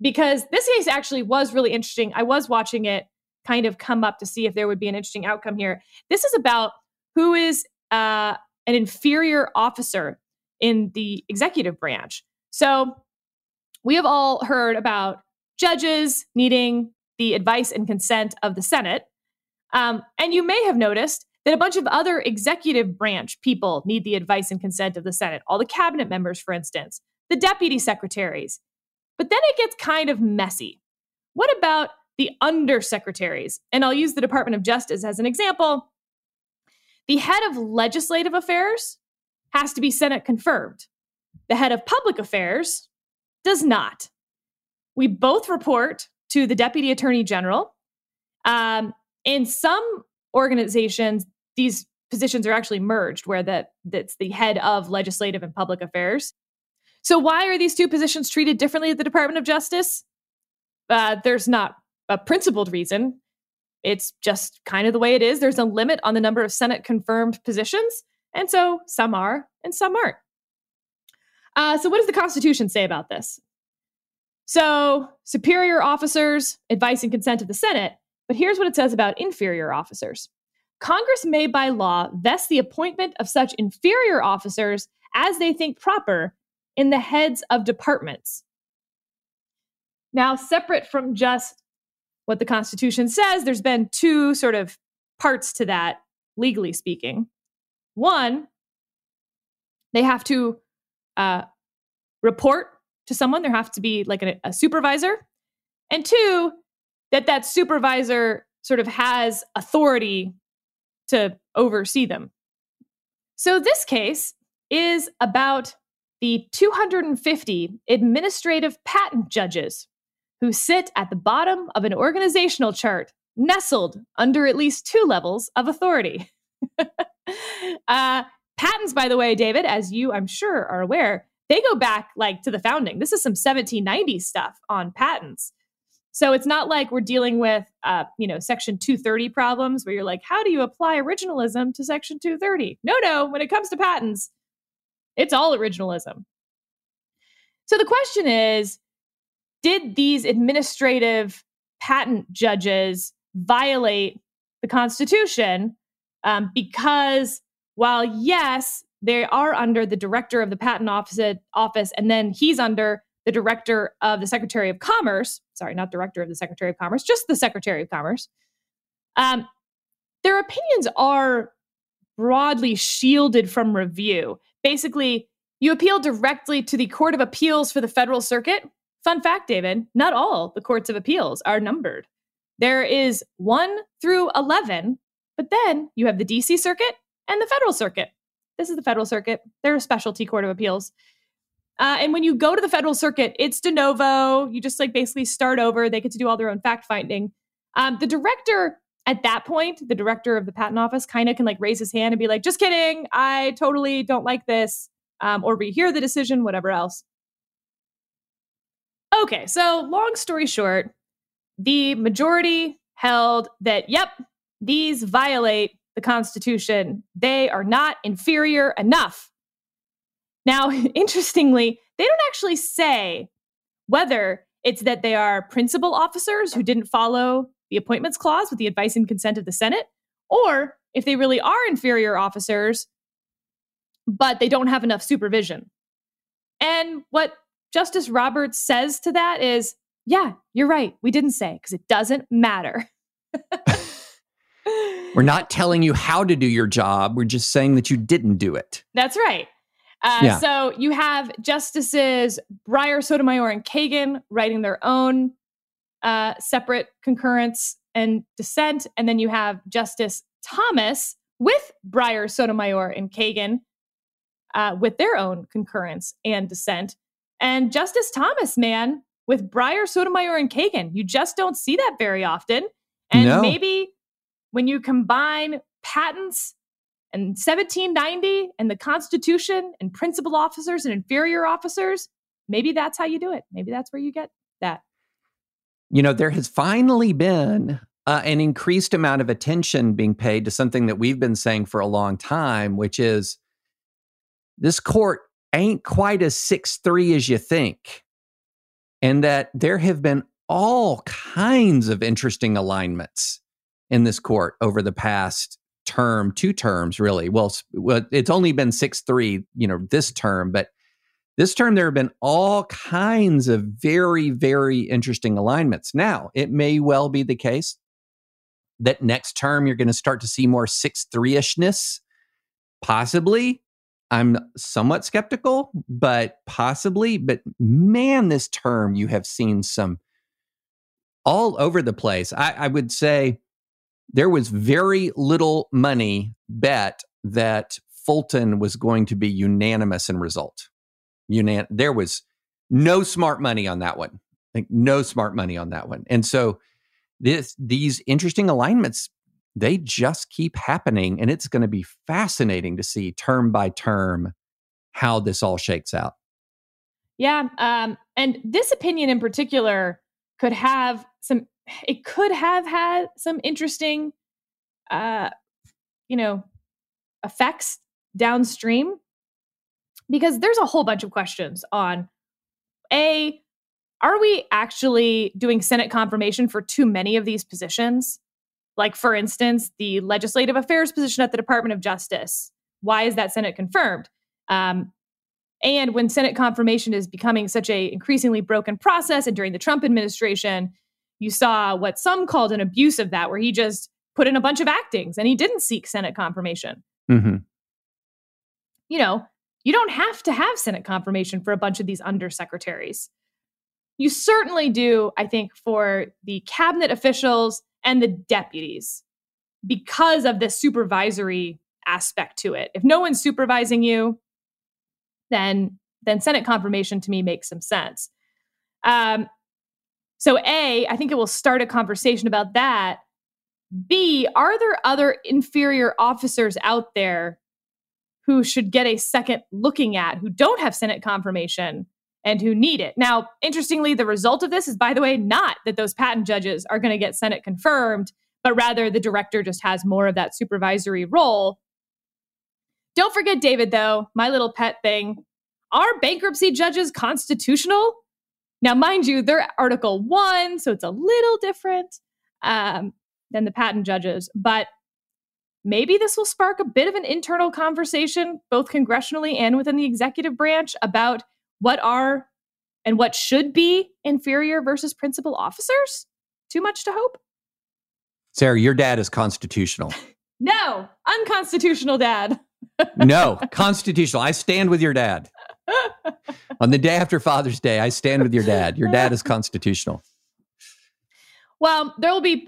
because this case actually was really interesting. I was watching it kind of come up to see if there would be an interesting outcome here. This is about who is an inferior officer in the executive branch. So we have all heard about judges needing the advice and consent of the Senate. And you may have noticed that a bunch of other executive branch people need the advice and consent of the Senate. All the cabinet members, for instance, the deputy secretaries. But then it gets kind of messy. What about the undersecretaries? And I'll use the Department of Justice as an example. The head of legislative affairs has to be Senate confirmed. The head of public affairs does not. We both report to the Deputy Attorney General. In some organizations, these positions are actually merged, where that's the head of legislative and public affairs. So why are these two positions treated differently at the Department of Justice? There's not a principled reason. It's just kind of the way it is. There's a limit on the number of Senate-confirmed positions, and so some are and some aren't. So what does the Constitution say about this? So superior officers, advice and consent of the Senate, but here's what it says about inferior officers. Congress may by law vest the appointment of such inferior officers as they think proper in the heads of departments. Now, separate from just what the Constitution says, there's been two sort of parts to that, legally speaking. One, they have to report to someone. There have to be like a supervisor. And two, that supervisor sort of has authority to oversee them. So this case is about the 250 administrative patent judges who sit at the bottom of an organizational chart nestled under at least two levels of authority. Patents, by the way, David, as you, I'm sure, are aware, they go back like to the founding. This is some 1790s stuff on patents. So it's not like we're dealing with, Section 230 problems where you're like, how do you apply originalism to Section 230? No, when it comes to patents, it's all originalism. So the question is, did these administrative patent judges violate the Constitution? Because while, yes, they are under the director of the Patent Office, and then he's under the director of the Secretary of Commerce. Sorry, not director of the Secretary of Commerce, just the Secretary of Commerce. Their opinions are broadly shielded from review. Basically, you appeal directly to the Court of Appeals for the Federal Circuit. Fun fact, David, not all the courts of appeals are numbered. There is 1 through 11, but then you have the D.C. Circuit and the Federal Circuit. This is the Federal Circuit. They're a specialty court of appeals. And when you go to the Federal Circuit, it's de novo. You just basically start over. They get to do all their own fact-finding. The director at that point, the director of the Patent Office, kind of can raise his hand and be like, just kidding, I totally don't like this, or rehear the decision, whatever else. Okay, so long story short, the majority held that, yep, these violate the Constitution. They are not inferior enough. Now, interestingly, they don't actually say whether it's that they are principal officers who didn't follow the appointments clause with the advice and consent of the Senate, or if they really are inferior officers, but they don't have enough supervision. And what Justice Roberts says to that is, yeah, you're right. We didn't say, because it doesn't matter. We're not telling you how to do your job. We're just saying that you didn't do it. That's right. So you have Justices Breyer, Sotomayor, and Kagan writing their own separate concurrence and dissent. And then you have Justice Thomas with Breyer, Sotomayor, and Kagan with their own concurrence and dissent. And Justice Thomas, man, with Breyer, Sotomayor, and Kagan, you just don't see that very often. And maybe when you combine patents and 1790 and the Constitution and principal officers and inferior officers, maybe that's how you do it. Maybe that's where you get that. There has finally been an increased amount of attention being paid to something that we've been saying for a long time, which is this court ain't quite as 6'3" as you think, and that there have been all kinds of interesting alignments in this court over the past term, two terms, really. Well, it's only been 6'3", this term, but this term, there have been all kinds of very, very interesting alignments. Now, it may well be the case that next term, you're going to start to see more 6'3"-ishness. Possibly. I'm somewhat skeptical, but possibly. But man, this term, you have seen some all over the place. I would say there was very little money bet that Fulton was going to be unanimous in result. There was no smart money on that one. And so these interesting alignments they just keep happening. And it's going to be fascinating to see term by term how this all shakes out. Yeah. And this opinion in particular could have some, it could have had some interesting, effects downstream, because there's a whole bunch of questions on A, are we actually doing Senate confirmation for too many of these positions? Like, for instance, the legislative affairs position at the Department of Justice. Why is that Senate confirmed? And when Senate confirmation is becoming such an increasingly broken process, and during the Trump administration, you saw what some called an abuse of that, where he just put in a bunch of actings and he didn't seek Senate confirmation. Mm-hmm. You know, you don't have to have Senate confirmation for a bunch of these undersecretaries. You certainly do, I think, for the cabinet officials and the deputies because of the supervisory aspect to it. If no one's supervising you, then Senate confirmation to me makes some sense. So A, I think it will start a conversation about that. B, are there other inferior officers out there who should get a second looking at, who don't have Senate confirmation and who need it? Now, interestingly, the result of this is, by the way, not that those patent judges are going to get Senate confirmed, but rather the director just has more of that supervisory role. Don't forget, David, though, my little pet thing, are bankruptcy judges constitutional? Now, mind you, they're Article 1, so it's a little different than the patent judges. But maybe this will spark a bit of an internal conversation, both congressionally and within the executive branch, about what are and what should be inferior versus principal officers. Too much to hope? Sarah, your dad is constitutional. No, unconstitutional dad. No, constitutional. I stand with your dad. On the day after Father's Day, I stand with your dad. Your dad is constitutional. Well, there will be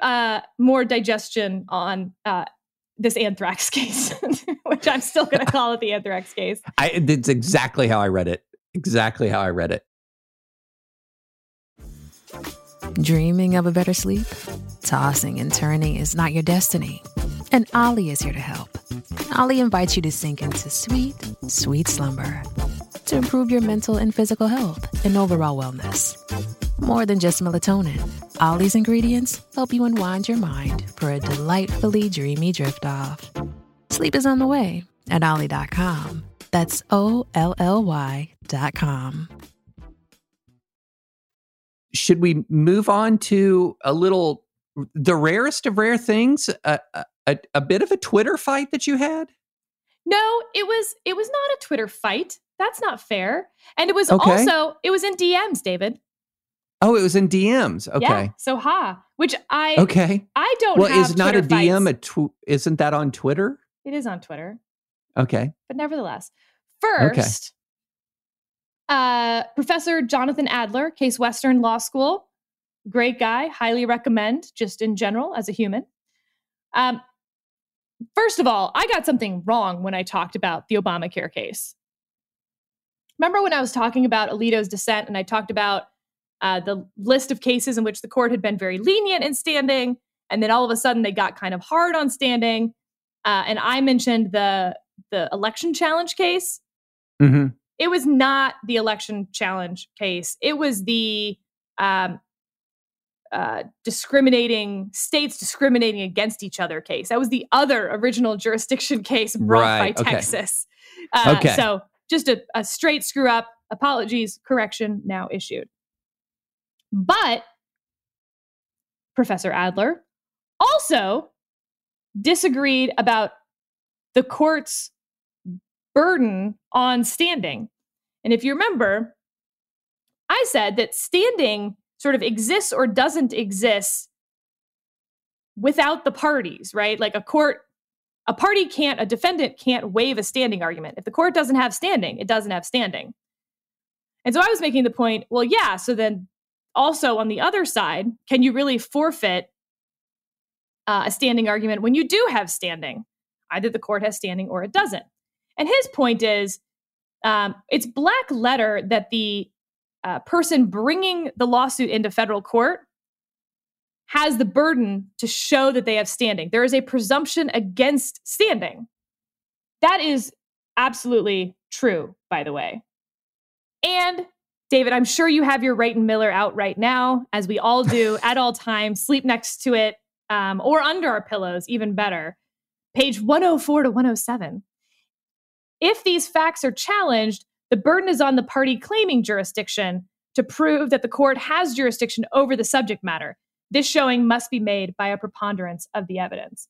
more digestion on this anthrax case, which I'm still going to call it the anthrax case. It's exactly how I read it. Exactly how I read it. Dreaming of a better sleep? Tossing and turning is not your destiny. And Ollie is here to help. Ollie invites you to sink into sweet, sweet slumber to improve your mental and physical health and overall wellness. More than just melatonin, Ollie's ingredients help you unwind your mind for a delightfully dreamy drift off. Sleep is on the way at Ollie.com. That's OLLY.com. Should we move on to a little, the rarest of rare things, a bit of a Twitter fight that you had? No, it was not a Twitter fight. That's not fair. And it was also, it was in DMs, David. Oh, it was in DMs. Okay. Yeah, so which I, okay. I don't well, have is Twitter not a DM, fights. Isn't that on Twitter? It is on Twitter. Okay. But nevertheless, first, Professor Jonathan Adler, Case Western Law School, great guy, highly recommend just in general as a human. First of all, I got something wrong when I talked about the Obamacare case. Remember when I was talking about Alito's dissent and I talked about the list of cases in which the court had been very lenient in standing, and then all of a sudden they got kind of hard on standing. And I mentioned the election challenge case. Mm-hmm. It was not the election challenge case. It was the states discriminating against each other case. That was the other original jurisdiction case brought by Texas. Okay. So just a straight screw up. Apologies, correction now issued. But Professor Adler also disagreed about the court's burden on standing. And if you remember, I said that standing sort of exists or doesn't exist without the parties, right? Like a defendant can't waive a standing argument. If the court doesn't have standing, it doesn't have standing. And so I was making the point, well, yeah, so then also on the other side, can you really forfeit a standing argument when you do have standing? Either the court has standing or it doesn't. And his point is, it's black letter that the person bringing the lawsuit into federal court has the burden to show that they have standing. There is a presumption against standing. That is absolutely true, by the way. And David, I'm sure you have your Wright and Miller out right now, as we all do at all times, sleep next to it or under our pillows, even better. Page 104 to 107. If these facts are challenged, the burden is on the party claiming jurisdiction to prove that the court has jurisdiction over the subject matter. This showing must be made by a preponderance of the evidence.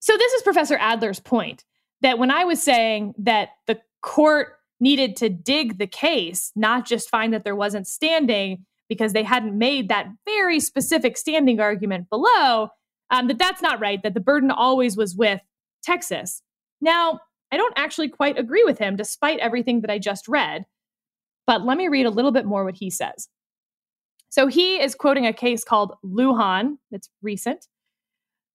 So this is Professor Adler's point, that when I was saying that the court needed to dig the case, not just find that there wasn't standing because they hadn't made that very specific standing argument below, that's not right, that the burden always was with Texas. Now, I don't actually quite agree with him, despite everything that I just read, but let me read a little bit more what he says. So he is quoting a case called Lujan, that's recent.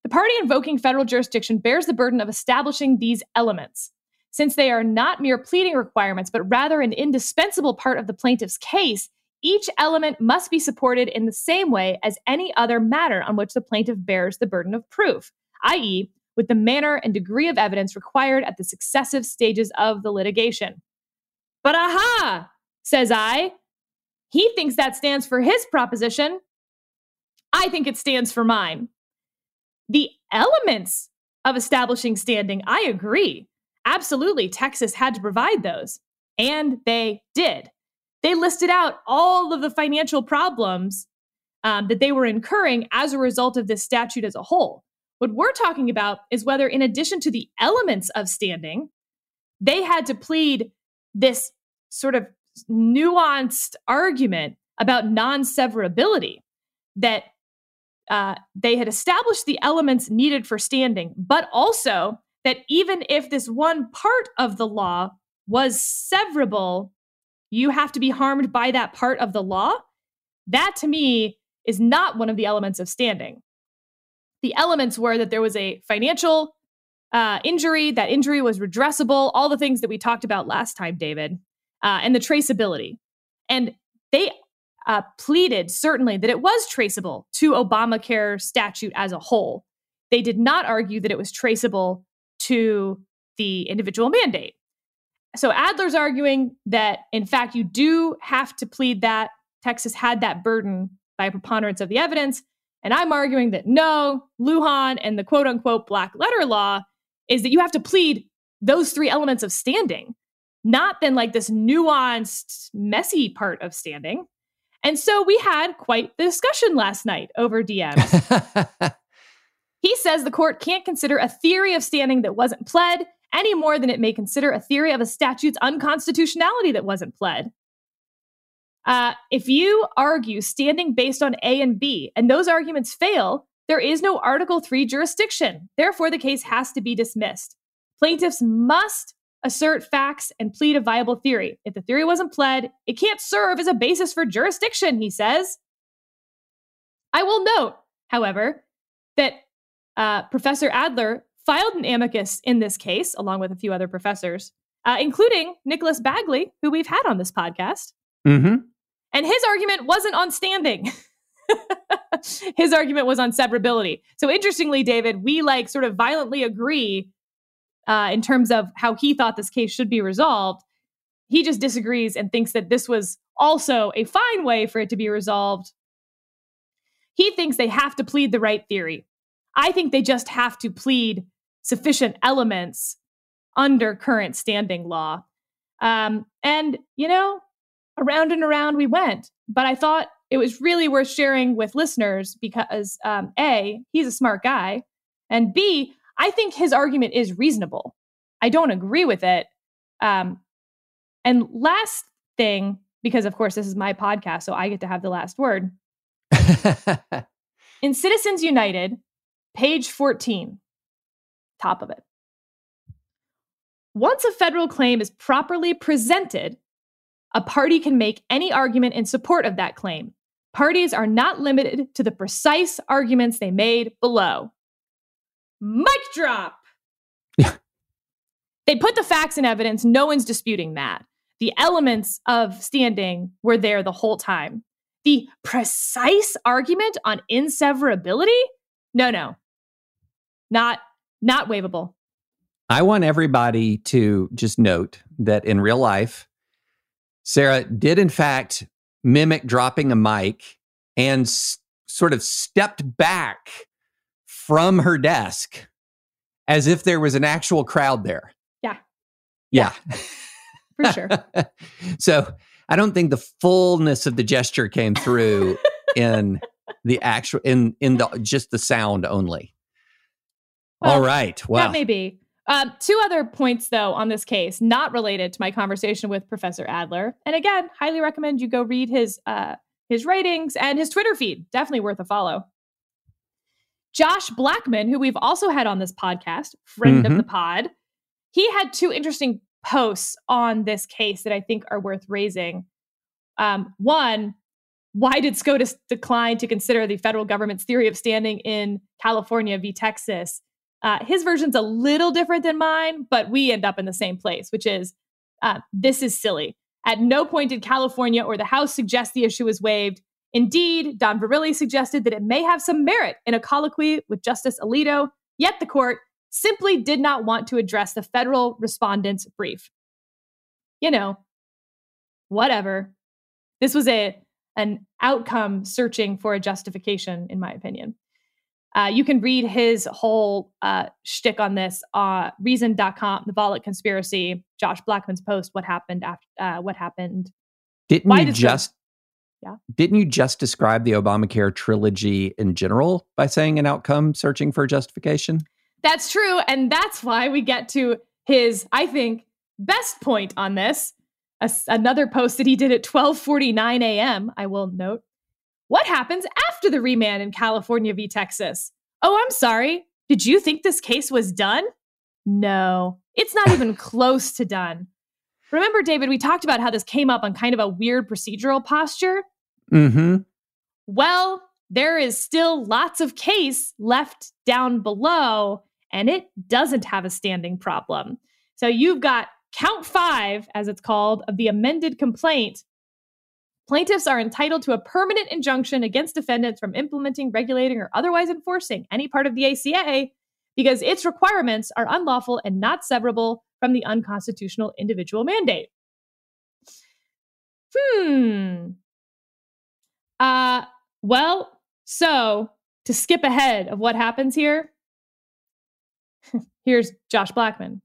The party invoking federal jurisdiction bears the burden of establishing these elements. Since they are not mere pleading requirements, but rather an indispensable part of the plaintiff's case, each element must be supported in the same way as any other matter on which the plaintiff bears the burden of proof, i.e., with the manner and degree of evidence required at the successive stages of the litigation. But aha, says I, he thinks that stands for his proposition. I think it stands for mine. The elements of establishing standing, I agree. Absolutely, Texas had to provide those, and they did. They listed out all of the financial problems that they were incurring as a result of this statute as a whole. What we're talking about is whether, in addition to the elements of standing, they had to plead this sort of nuanced argument about non-severability, that they had established the elements needed for standing, but also that even if this one part of the law was severable, you have to be harmed by that part of the law. That, to me, is not one of the elements of standing. The elements were that there was a financial injury, that injury was redressable, all the things that we talked about last time, David, and the traceability. And they pleaded, certainly, that it was traceable to Obamacare statute as a whole. They did not argue that it was traceable to the individual mandate. So Adler's arguing that, in fact, you do have to plead that Texas had that burden by preponderance of the evidence. And I'm arguing that no, Lujan and the quote unquote black letter law is that you have to plead those three elements of standing, not then like this nuanced, messy part of standing. And so we had quite the discussion last night over DMs. He says the court can't consider a theory of standing that wasn't pled any more than it may consider a theory of a statute's unconstitutionality that wasn't pled. If you argue standing based on A and B, and those arguments fail, there is no Article III jurisdiction. Therefore, the case has to be dismissed. Plaintiffs must assert facts and plead a viable theory. If the theory wasn't pled, it can't serve as a basis for jurisdiction, he says. I will note, however, that Professor Adler filed an amicus in this case, along with a few other professors, including Nicholas Bagley, who we've had on this podcast. Mm-hmm. And his argument wasn't on standing. His argument was on severability. So interestingly, David, we like sort of violently agree in terms of how he thought this case should be resolved. He just disagrees and thinks that this was also a fine way for it to be resolved. He thinks they have to plead the right theory. I think they just have to plead sufficient elements under current standing law. And, you know, around and around we went. But I thought it was really worth sharing with listeners because, A, he's a smart guy. And B, I think his argument is reasonable. I don't agree with it. And last thing, because, of course, this is my podcast, so I get to have the last word. In Citizens United, page 14, top of it. Once a federal claim is properly presented, a party can make any argument in support of that claim. Parties are not limited to the precise arguments they made below. Mic drop! They put the facts in evidence. No one's disputing that. The elements of standing were there the whole time. the precise argument on inseverability? No. Not waivable. I want everybody to just note that in real life, Sarah did in fact mimic dropping a mic and sort of stepped back from her desk as if there was an actual crowd there. Yeah. For sure. So I don't think the fullness of the gesture came through in the actual, in the just the sound only. All right. Wow. That may be. Two other points, though, on this case, not related to my conversation with Professor Adler. And again, highly recommend you go read his ratings and his Twitter feed. Definitely worth a follow. Josh Blackman, who we've also had on this podcast, friend of the pod, he had two interesting posts on this case that I think are worth raising. One, why did SCOTUS decline to consider the federal government's theory of standing in California v. Texas? His version's a little different than mine, but we end up in the same place, which is, this is silly. At no point did California or the House suggest the issue was waived. Indeed, Don Verrilli suggested that it may have some merit in a colloquy with Justice Alito, yet the court simply did not want to address the federal respondent's brief. You know, whatever. This was an outcome searching for a justification, in my opinion. You can read his whole shtick on this, Reason.com, the Volokh Conspiracy, Josh Blackman's post, what happened after, what happened. Didn't you just describe the Obamacare trilogy in general by saying an outcome searching for justification? That's true. And that's why we get to his, I think, best point on this. Another post that he did at 12:49 a.m., I will note. What happens after the remand in California v. Texas? Oh, I'm sorry. Did you think this case was done? No, it's not even close to done. Remember, David, we talked about how this came up on kind of a weird procedural posture. Mm-hmm. Well, there is still lots of case left down below, and it doesn't have a standing problem. So you've got count 5, as it's called, of the amended complaint. Plaintiffs are entitled to a permanent injunction against defendants from implementing, regulating, or otherwise enforcing any part of the ACA because its requirements are unlawful and not severable from the unconstitutional individual mandate. Well, so to skip ahead of what happens here, here's Josh Blackman.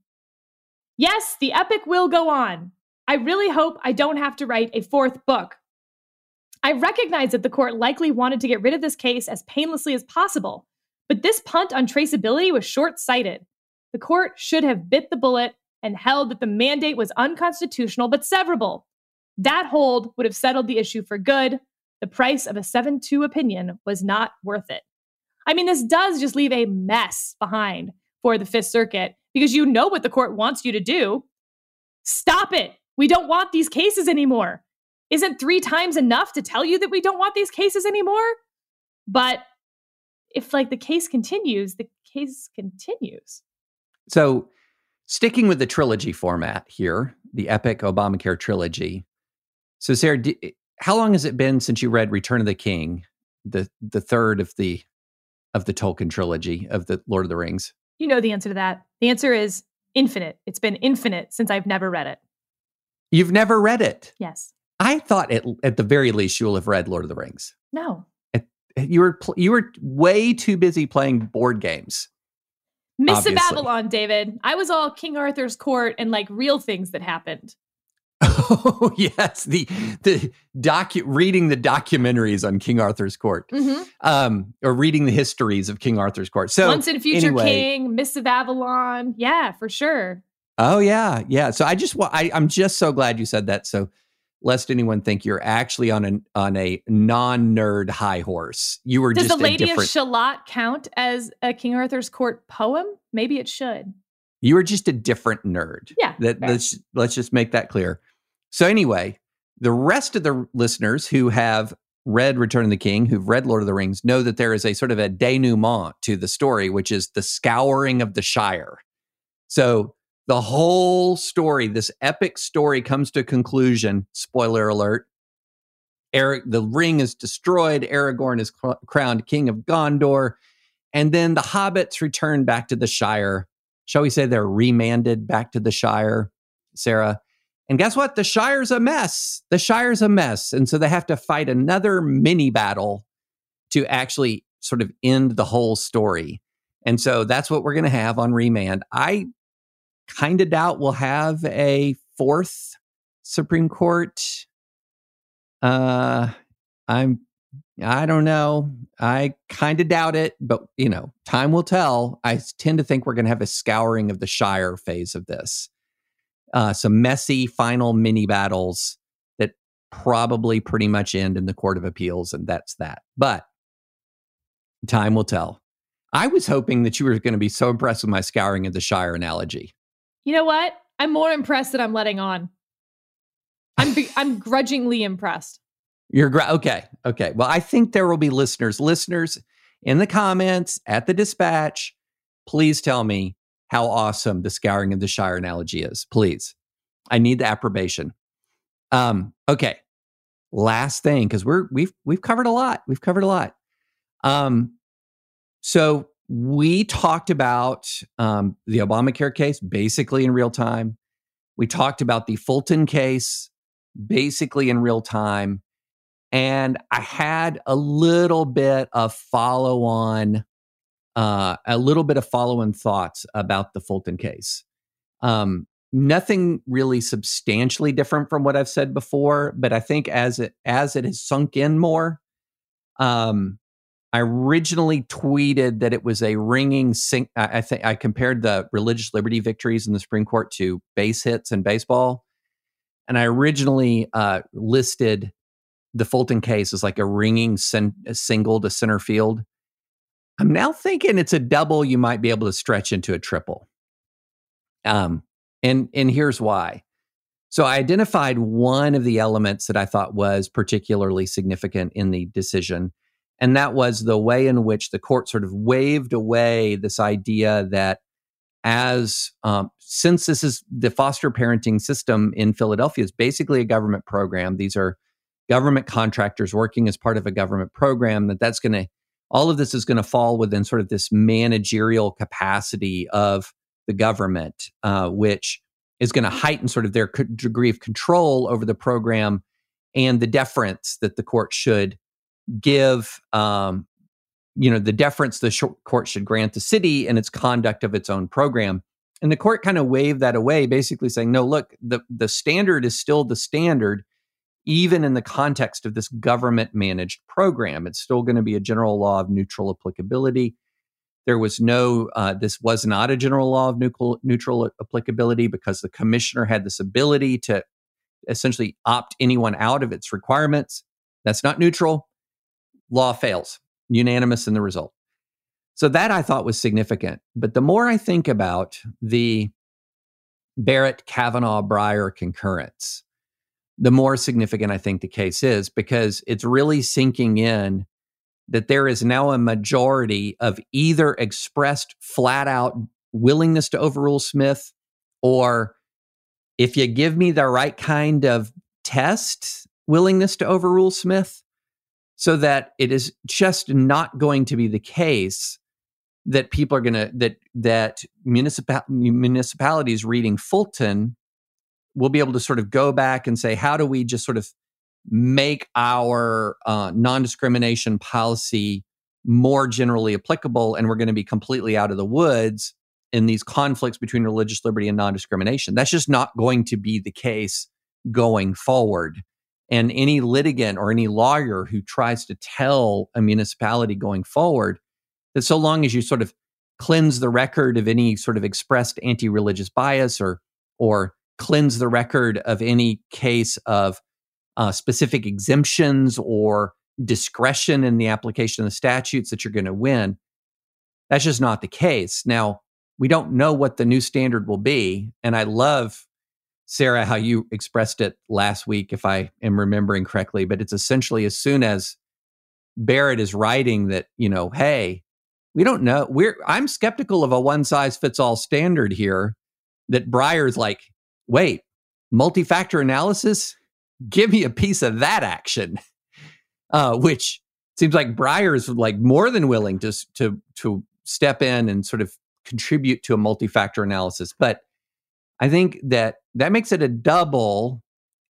Yes, the epic will go on. I really hope I don't have to write a 4th book. I recognize that the court likely wanted to get rid of this case as painlessly as possible, but this punt on traceability was short-sighted. The court should have bit the bullet and held that the mandate was unconstitutional but severable. That hold would have settled the issue for good. The price of a 7-2 opinion was not worth it. I mean, this does just leave a mess behind for the Fifth Circuit, because you know what the court wants you to do. Stop it. We don't want these cases anymore. Isn't 3 times enough to tell you that we don't want these cases anymore? But if the case continues, the case continues. So sticking with the trilogy format here, the epic Obamacare trilogy. So Sarah, how long has it been since you read Return of the King, the third of the Tolkien trilogy of the Lord of the Rings? You know the answer to that. The answer is infinite. It's been infinite since I've never read it. You've never read it? Yes. I thought at the very least you will have read Lord of the Rings. No. You were way too busy playing board games. Miss of Babylon, David. I was all King Arthur's court and real things that happened. Oh, yes. Reading the documentaries on King Arthur's court, or reading the histories of King Arthur's court. So Once and Future King, Miss of Avalon. Yeah, for sure. Oh, yeah. Yeah. So I'm just so glad you said that. So lest anyone think you're actually on a non-nerd high horse. You were Does the Lady of Shalott count as a King Arthur's court poem? Maybe it should. You were just a different nerd. Yeah. Let's just make that clear. So anyway, the rest of the listeners who have read Return of the King, who've read Lord of the Rings, know that there is a sort of a denouement to the story, which is the scouring of the Shire. So the whole story, this epic story, comes to a conclusion, spoiler alert, the ring is destroyed. Aragorn is crowned king of Gondor. And then the hobbits return back to the Shire. Shall we say they're remanded back to the Shire, Sarah? And guess what? The Shire's a mess. The Shire's a mess. And so they have to fight another mini battle to actually sort of end the whole story. And so that's what we're going to have on remand. I kind of doubt we'll have a fourth Supreme Court. I don't know. I kind of doubt it, but you know, time will tell. I tend to think we're going to have a scouring of the Shire phase of this. Some messy final mini battles that probably pretty much end in the Court of Appeals, and that's that. But time will tell. I was hoping that you were going to be so impressed with my scouring of the Shire analogy. You know what? I'm more impressed that I'm letting on. I'm grudgingly impressed. You're okay. Okay. Well, I think there will be listeners. Listeners in the comments at the dispatch, please tell me how awesome the scouring of the Shire analogy is. Please. I need the approbation. Okay. Last thing, because we've covered a lot. We've covered a lot. So we talked about the Obamacare case basically in real time. We talked about the Fulton case basically in real time. And I had a little bit of follow-on, thoughts about the Fulton case. Nothing really substantially different from what I've said before, but I think as it has sunk in more, I originally tweeted that it was a ringing sink. I think I compared the religious liberty victories in the Supreme Court to base hits in baseball, and I originally listed the Fulton case is like a ringing single to center field. I'm now thinking it's a double you might be able to stretch into a triple. And here's why. So I identified one of the elements that I thought was particularly significant in the decision, and that was the way in which the court sort of waved away this idea that since this is the foster parenting system in Philadelphia is basically a government program, these are government contractors working as part of a government program, that's going to, all of this is going to fall within sort of this managerial capacity of the government, which is going to heighten sort of their degree of control over the program and the deference that the court should give, the deference the court should grant the city and its conduct of its own program. And the court kind of waved that away, basically saying, no, look, the standard is still the standard. Even in the context of this government-managed program, it's still going to be a general law of neutral applicability. This was not a general law of neutral applicability because the commissioner had this ability to essentially opt anyone out of its requirements. That's not neutral. Law fails. Unanimous in the result. So that I thought was significant. But the more I think about the Barrett-Kavanaugh-Breyer concurrence, the more significant I think the case is, because it's really sinking in that there is now a majority of either expressed flat-out willingness to overrule Smith, or if you give me the right kind of test, willingness to overrule Smith, so that it is just not going to be the case that people are going to, that municipalities reading Fulton we'll be able to sort of go back and say, how do we just sort of make our non-discrimination policy more generally applicable? And we're going to be completely out of the woods in these conflicts between religious liberty and non-discrimination. That's just not going to be the case going forward. And any litigant or any lawyer who tries to tell a municipality going forward that so long as you sort of cleanse the record of any sort of expressed anti-religious bias or cleanse the record of any case of specific exemptions or discretion in the application of the statutes, that you're going to win. That's just not the case. Now, we don't know what the new standard will be. And I love, Sarah, how you expressed it last week, if I am remembering correctly, but it's essentially as soon as Barrett is writing that, hey, we don't know. I'm skeptical of a one-size-fits-all standard here, that Breyer's like, wait, multi-factor analysis? Give me a piece of that action. which seems like Breyer's like more than willing to step in and sort of contribute to a multi-factor analysis. But I think that makes it a double,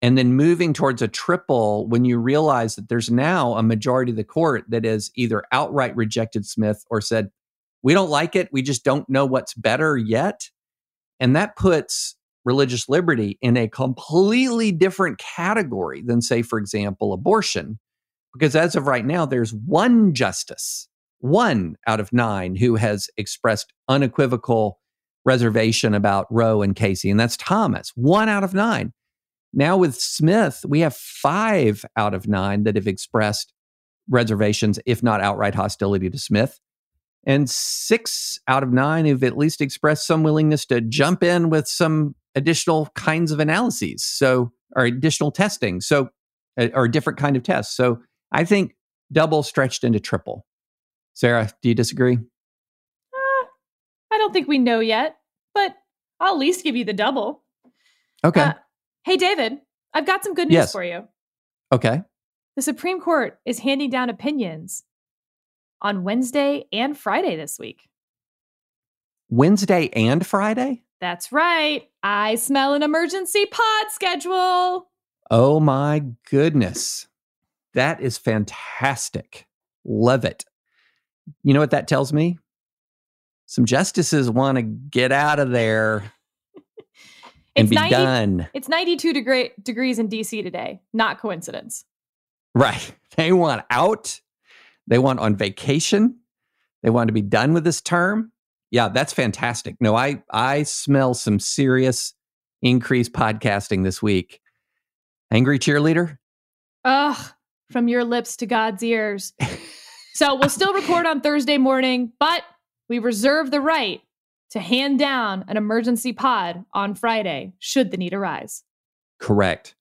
and then moving towards a triple when you realize that there's now a majority of the court that has either outright rejected Smith or said, we don't like it, we just don't know what's better yet. And that puts religious liberty in a completely different category than, say, for example, abortion. Because as of right now, there's one justice, 1 out of 9, who has expressed unequivocal reservation about Roe and Casey, and that's Thomas, 1 out of 9. Now with Smith, we have 5 out of 9 that have expressed reservations, if not outright hostility to Smith, and 6 out of 9 have at least expressed some willingness to jump in with some additional kinds of analyses, or additional testing, or a different kind of tests. So I think double stretched into triple. Sarah, do you disagree? I don't think we know yet, but I'll at least give you the double. Okay. Hey, David, I've got some good news for you. Okay. The Supreme Court is handing down opinions on Wednesday and Friday this week. Wednesday and Friday? That's right. I smell an emergency pod schedule. Oh, my goodness. That is fantastic. Love it. You know what that tells me? Some justices want to get out of there and done. It's 92 degrees in D.C. today. Not coincidence. Right. They want out. They want on vacation. They want to be done with this term. Yeah, that's fantastic. No, I smell some serious increased podcasting this week. Angry cheerleader? Ugh, from your lips to God's ears. So we'll still record on Thursday morning, but we reserve the right to hand down an emergency pod on Friday, should the need arise. Correct.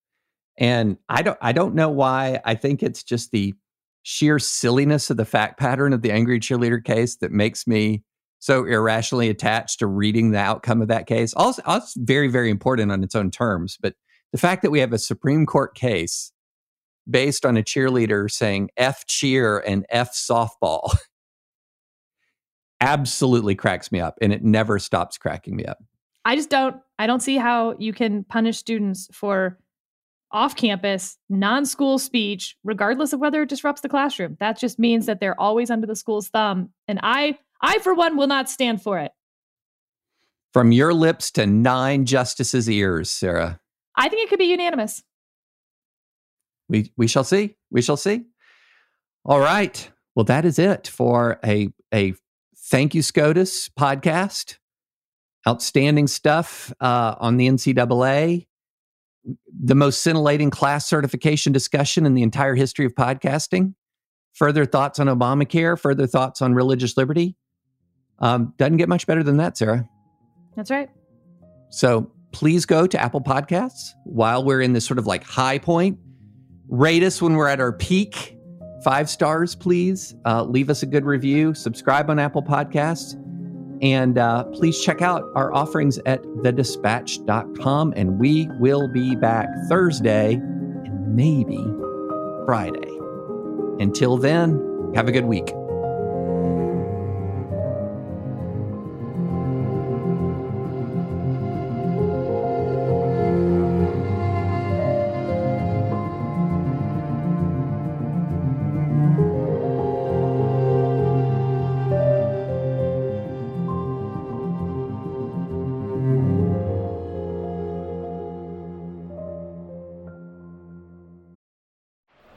And I don't know why. I think it's just the sheer silliness of the fact pattern of the angry cheerleader case that makes me so irrationally attached to reading the outcome of that case. Also, it's very, very important on its own terms. But the fact that we have a Supreme Court case based on a cheerleader saying F cheer and F softball absolutely cracks me up, and it never stops cracking me up. I don't see how you can punish students for off-campus, non-school speech, regardless of whether it disrupts the classroom. That just means that they're always under the school's thumb, and I for one, will not stand for it. From your lips to 9 justices' ears, Sarah. I think it could be unanimous. We shall see. We shall see. All right. Well, that is it for a Thank You, SCOTUS podcast. Outstanding stuff on the NCAA. The most scintillating class certification discussion in the entire history of podcasting. Further thoughts on Obamacare. Further thoughts on religious liberty. Doesn't get much better than that, Sarah. That's right. So please go to Apple Podcasts while we're in this sort of like high point. Rate us when we're at our peak. 5 stars, please. Leave us a good review. Subscribe on Apple Podcasts. And please check out our offerings at thedispatch.com. And we will be back Thursday and maybe Friday. Until then, have a good week.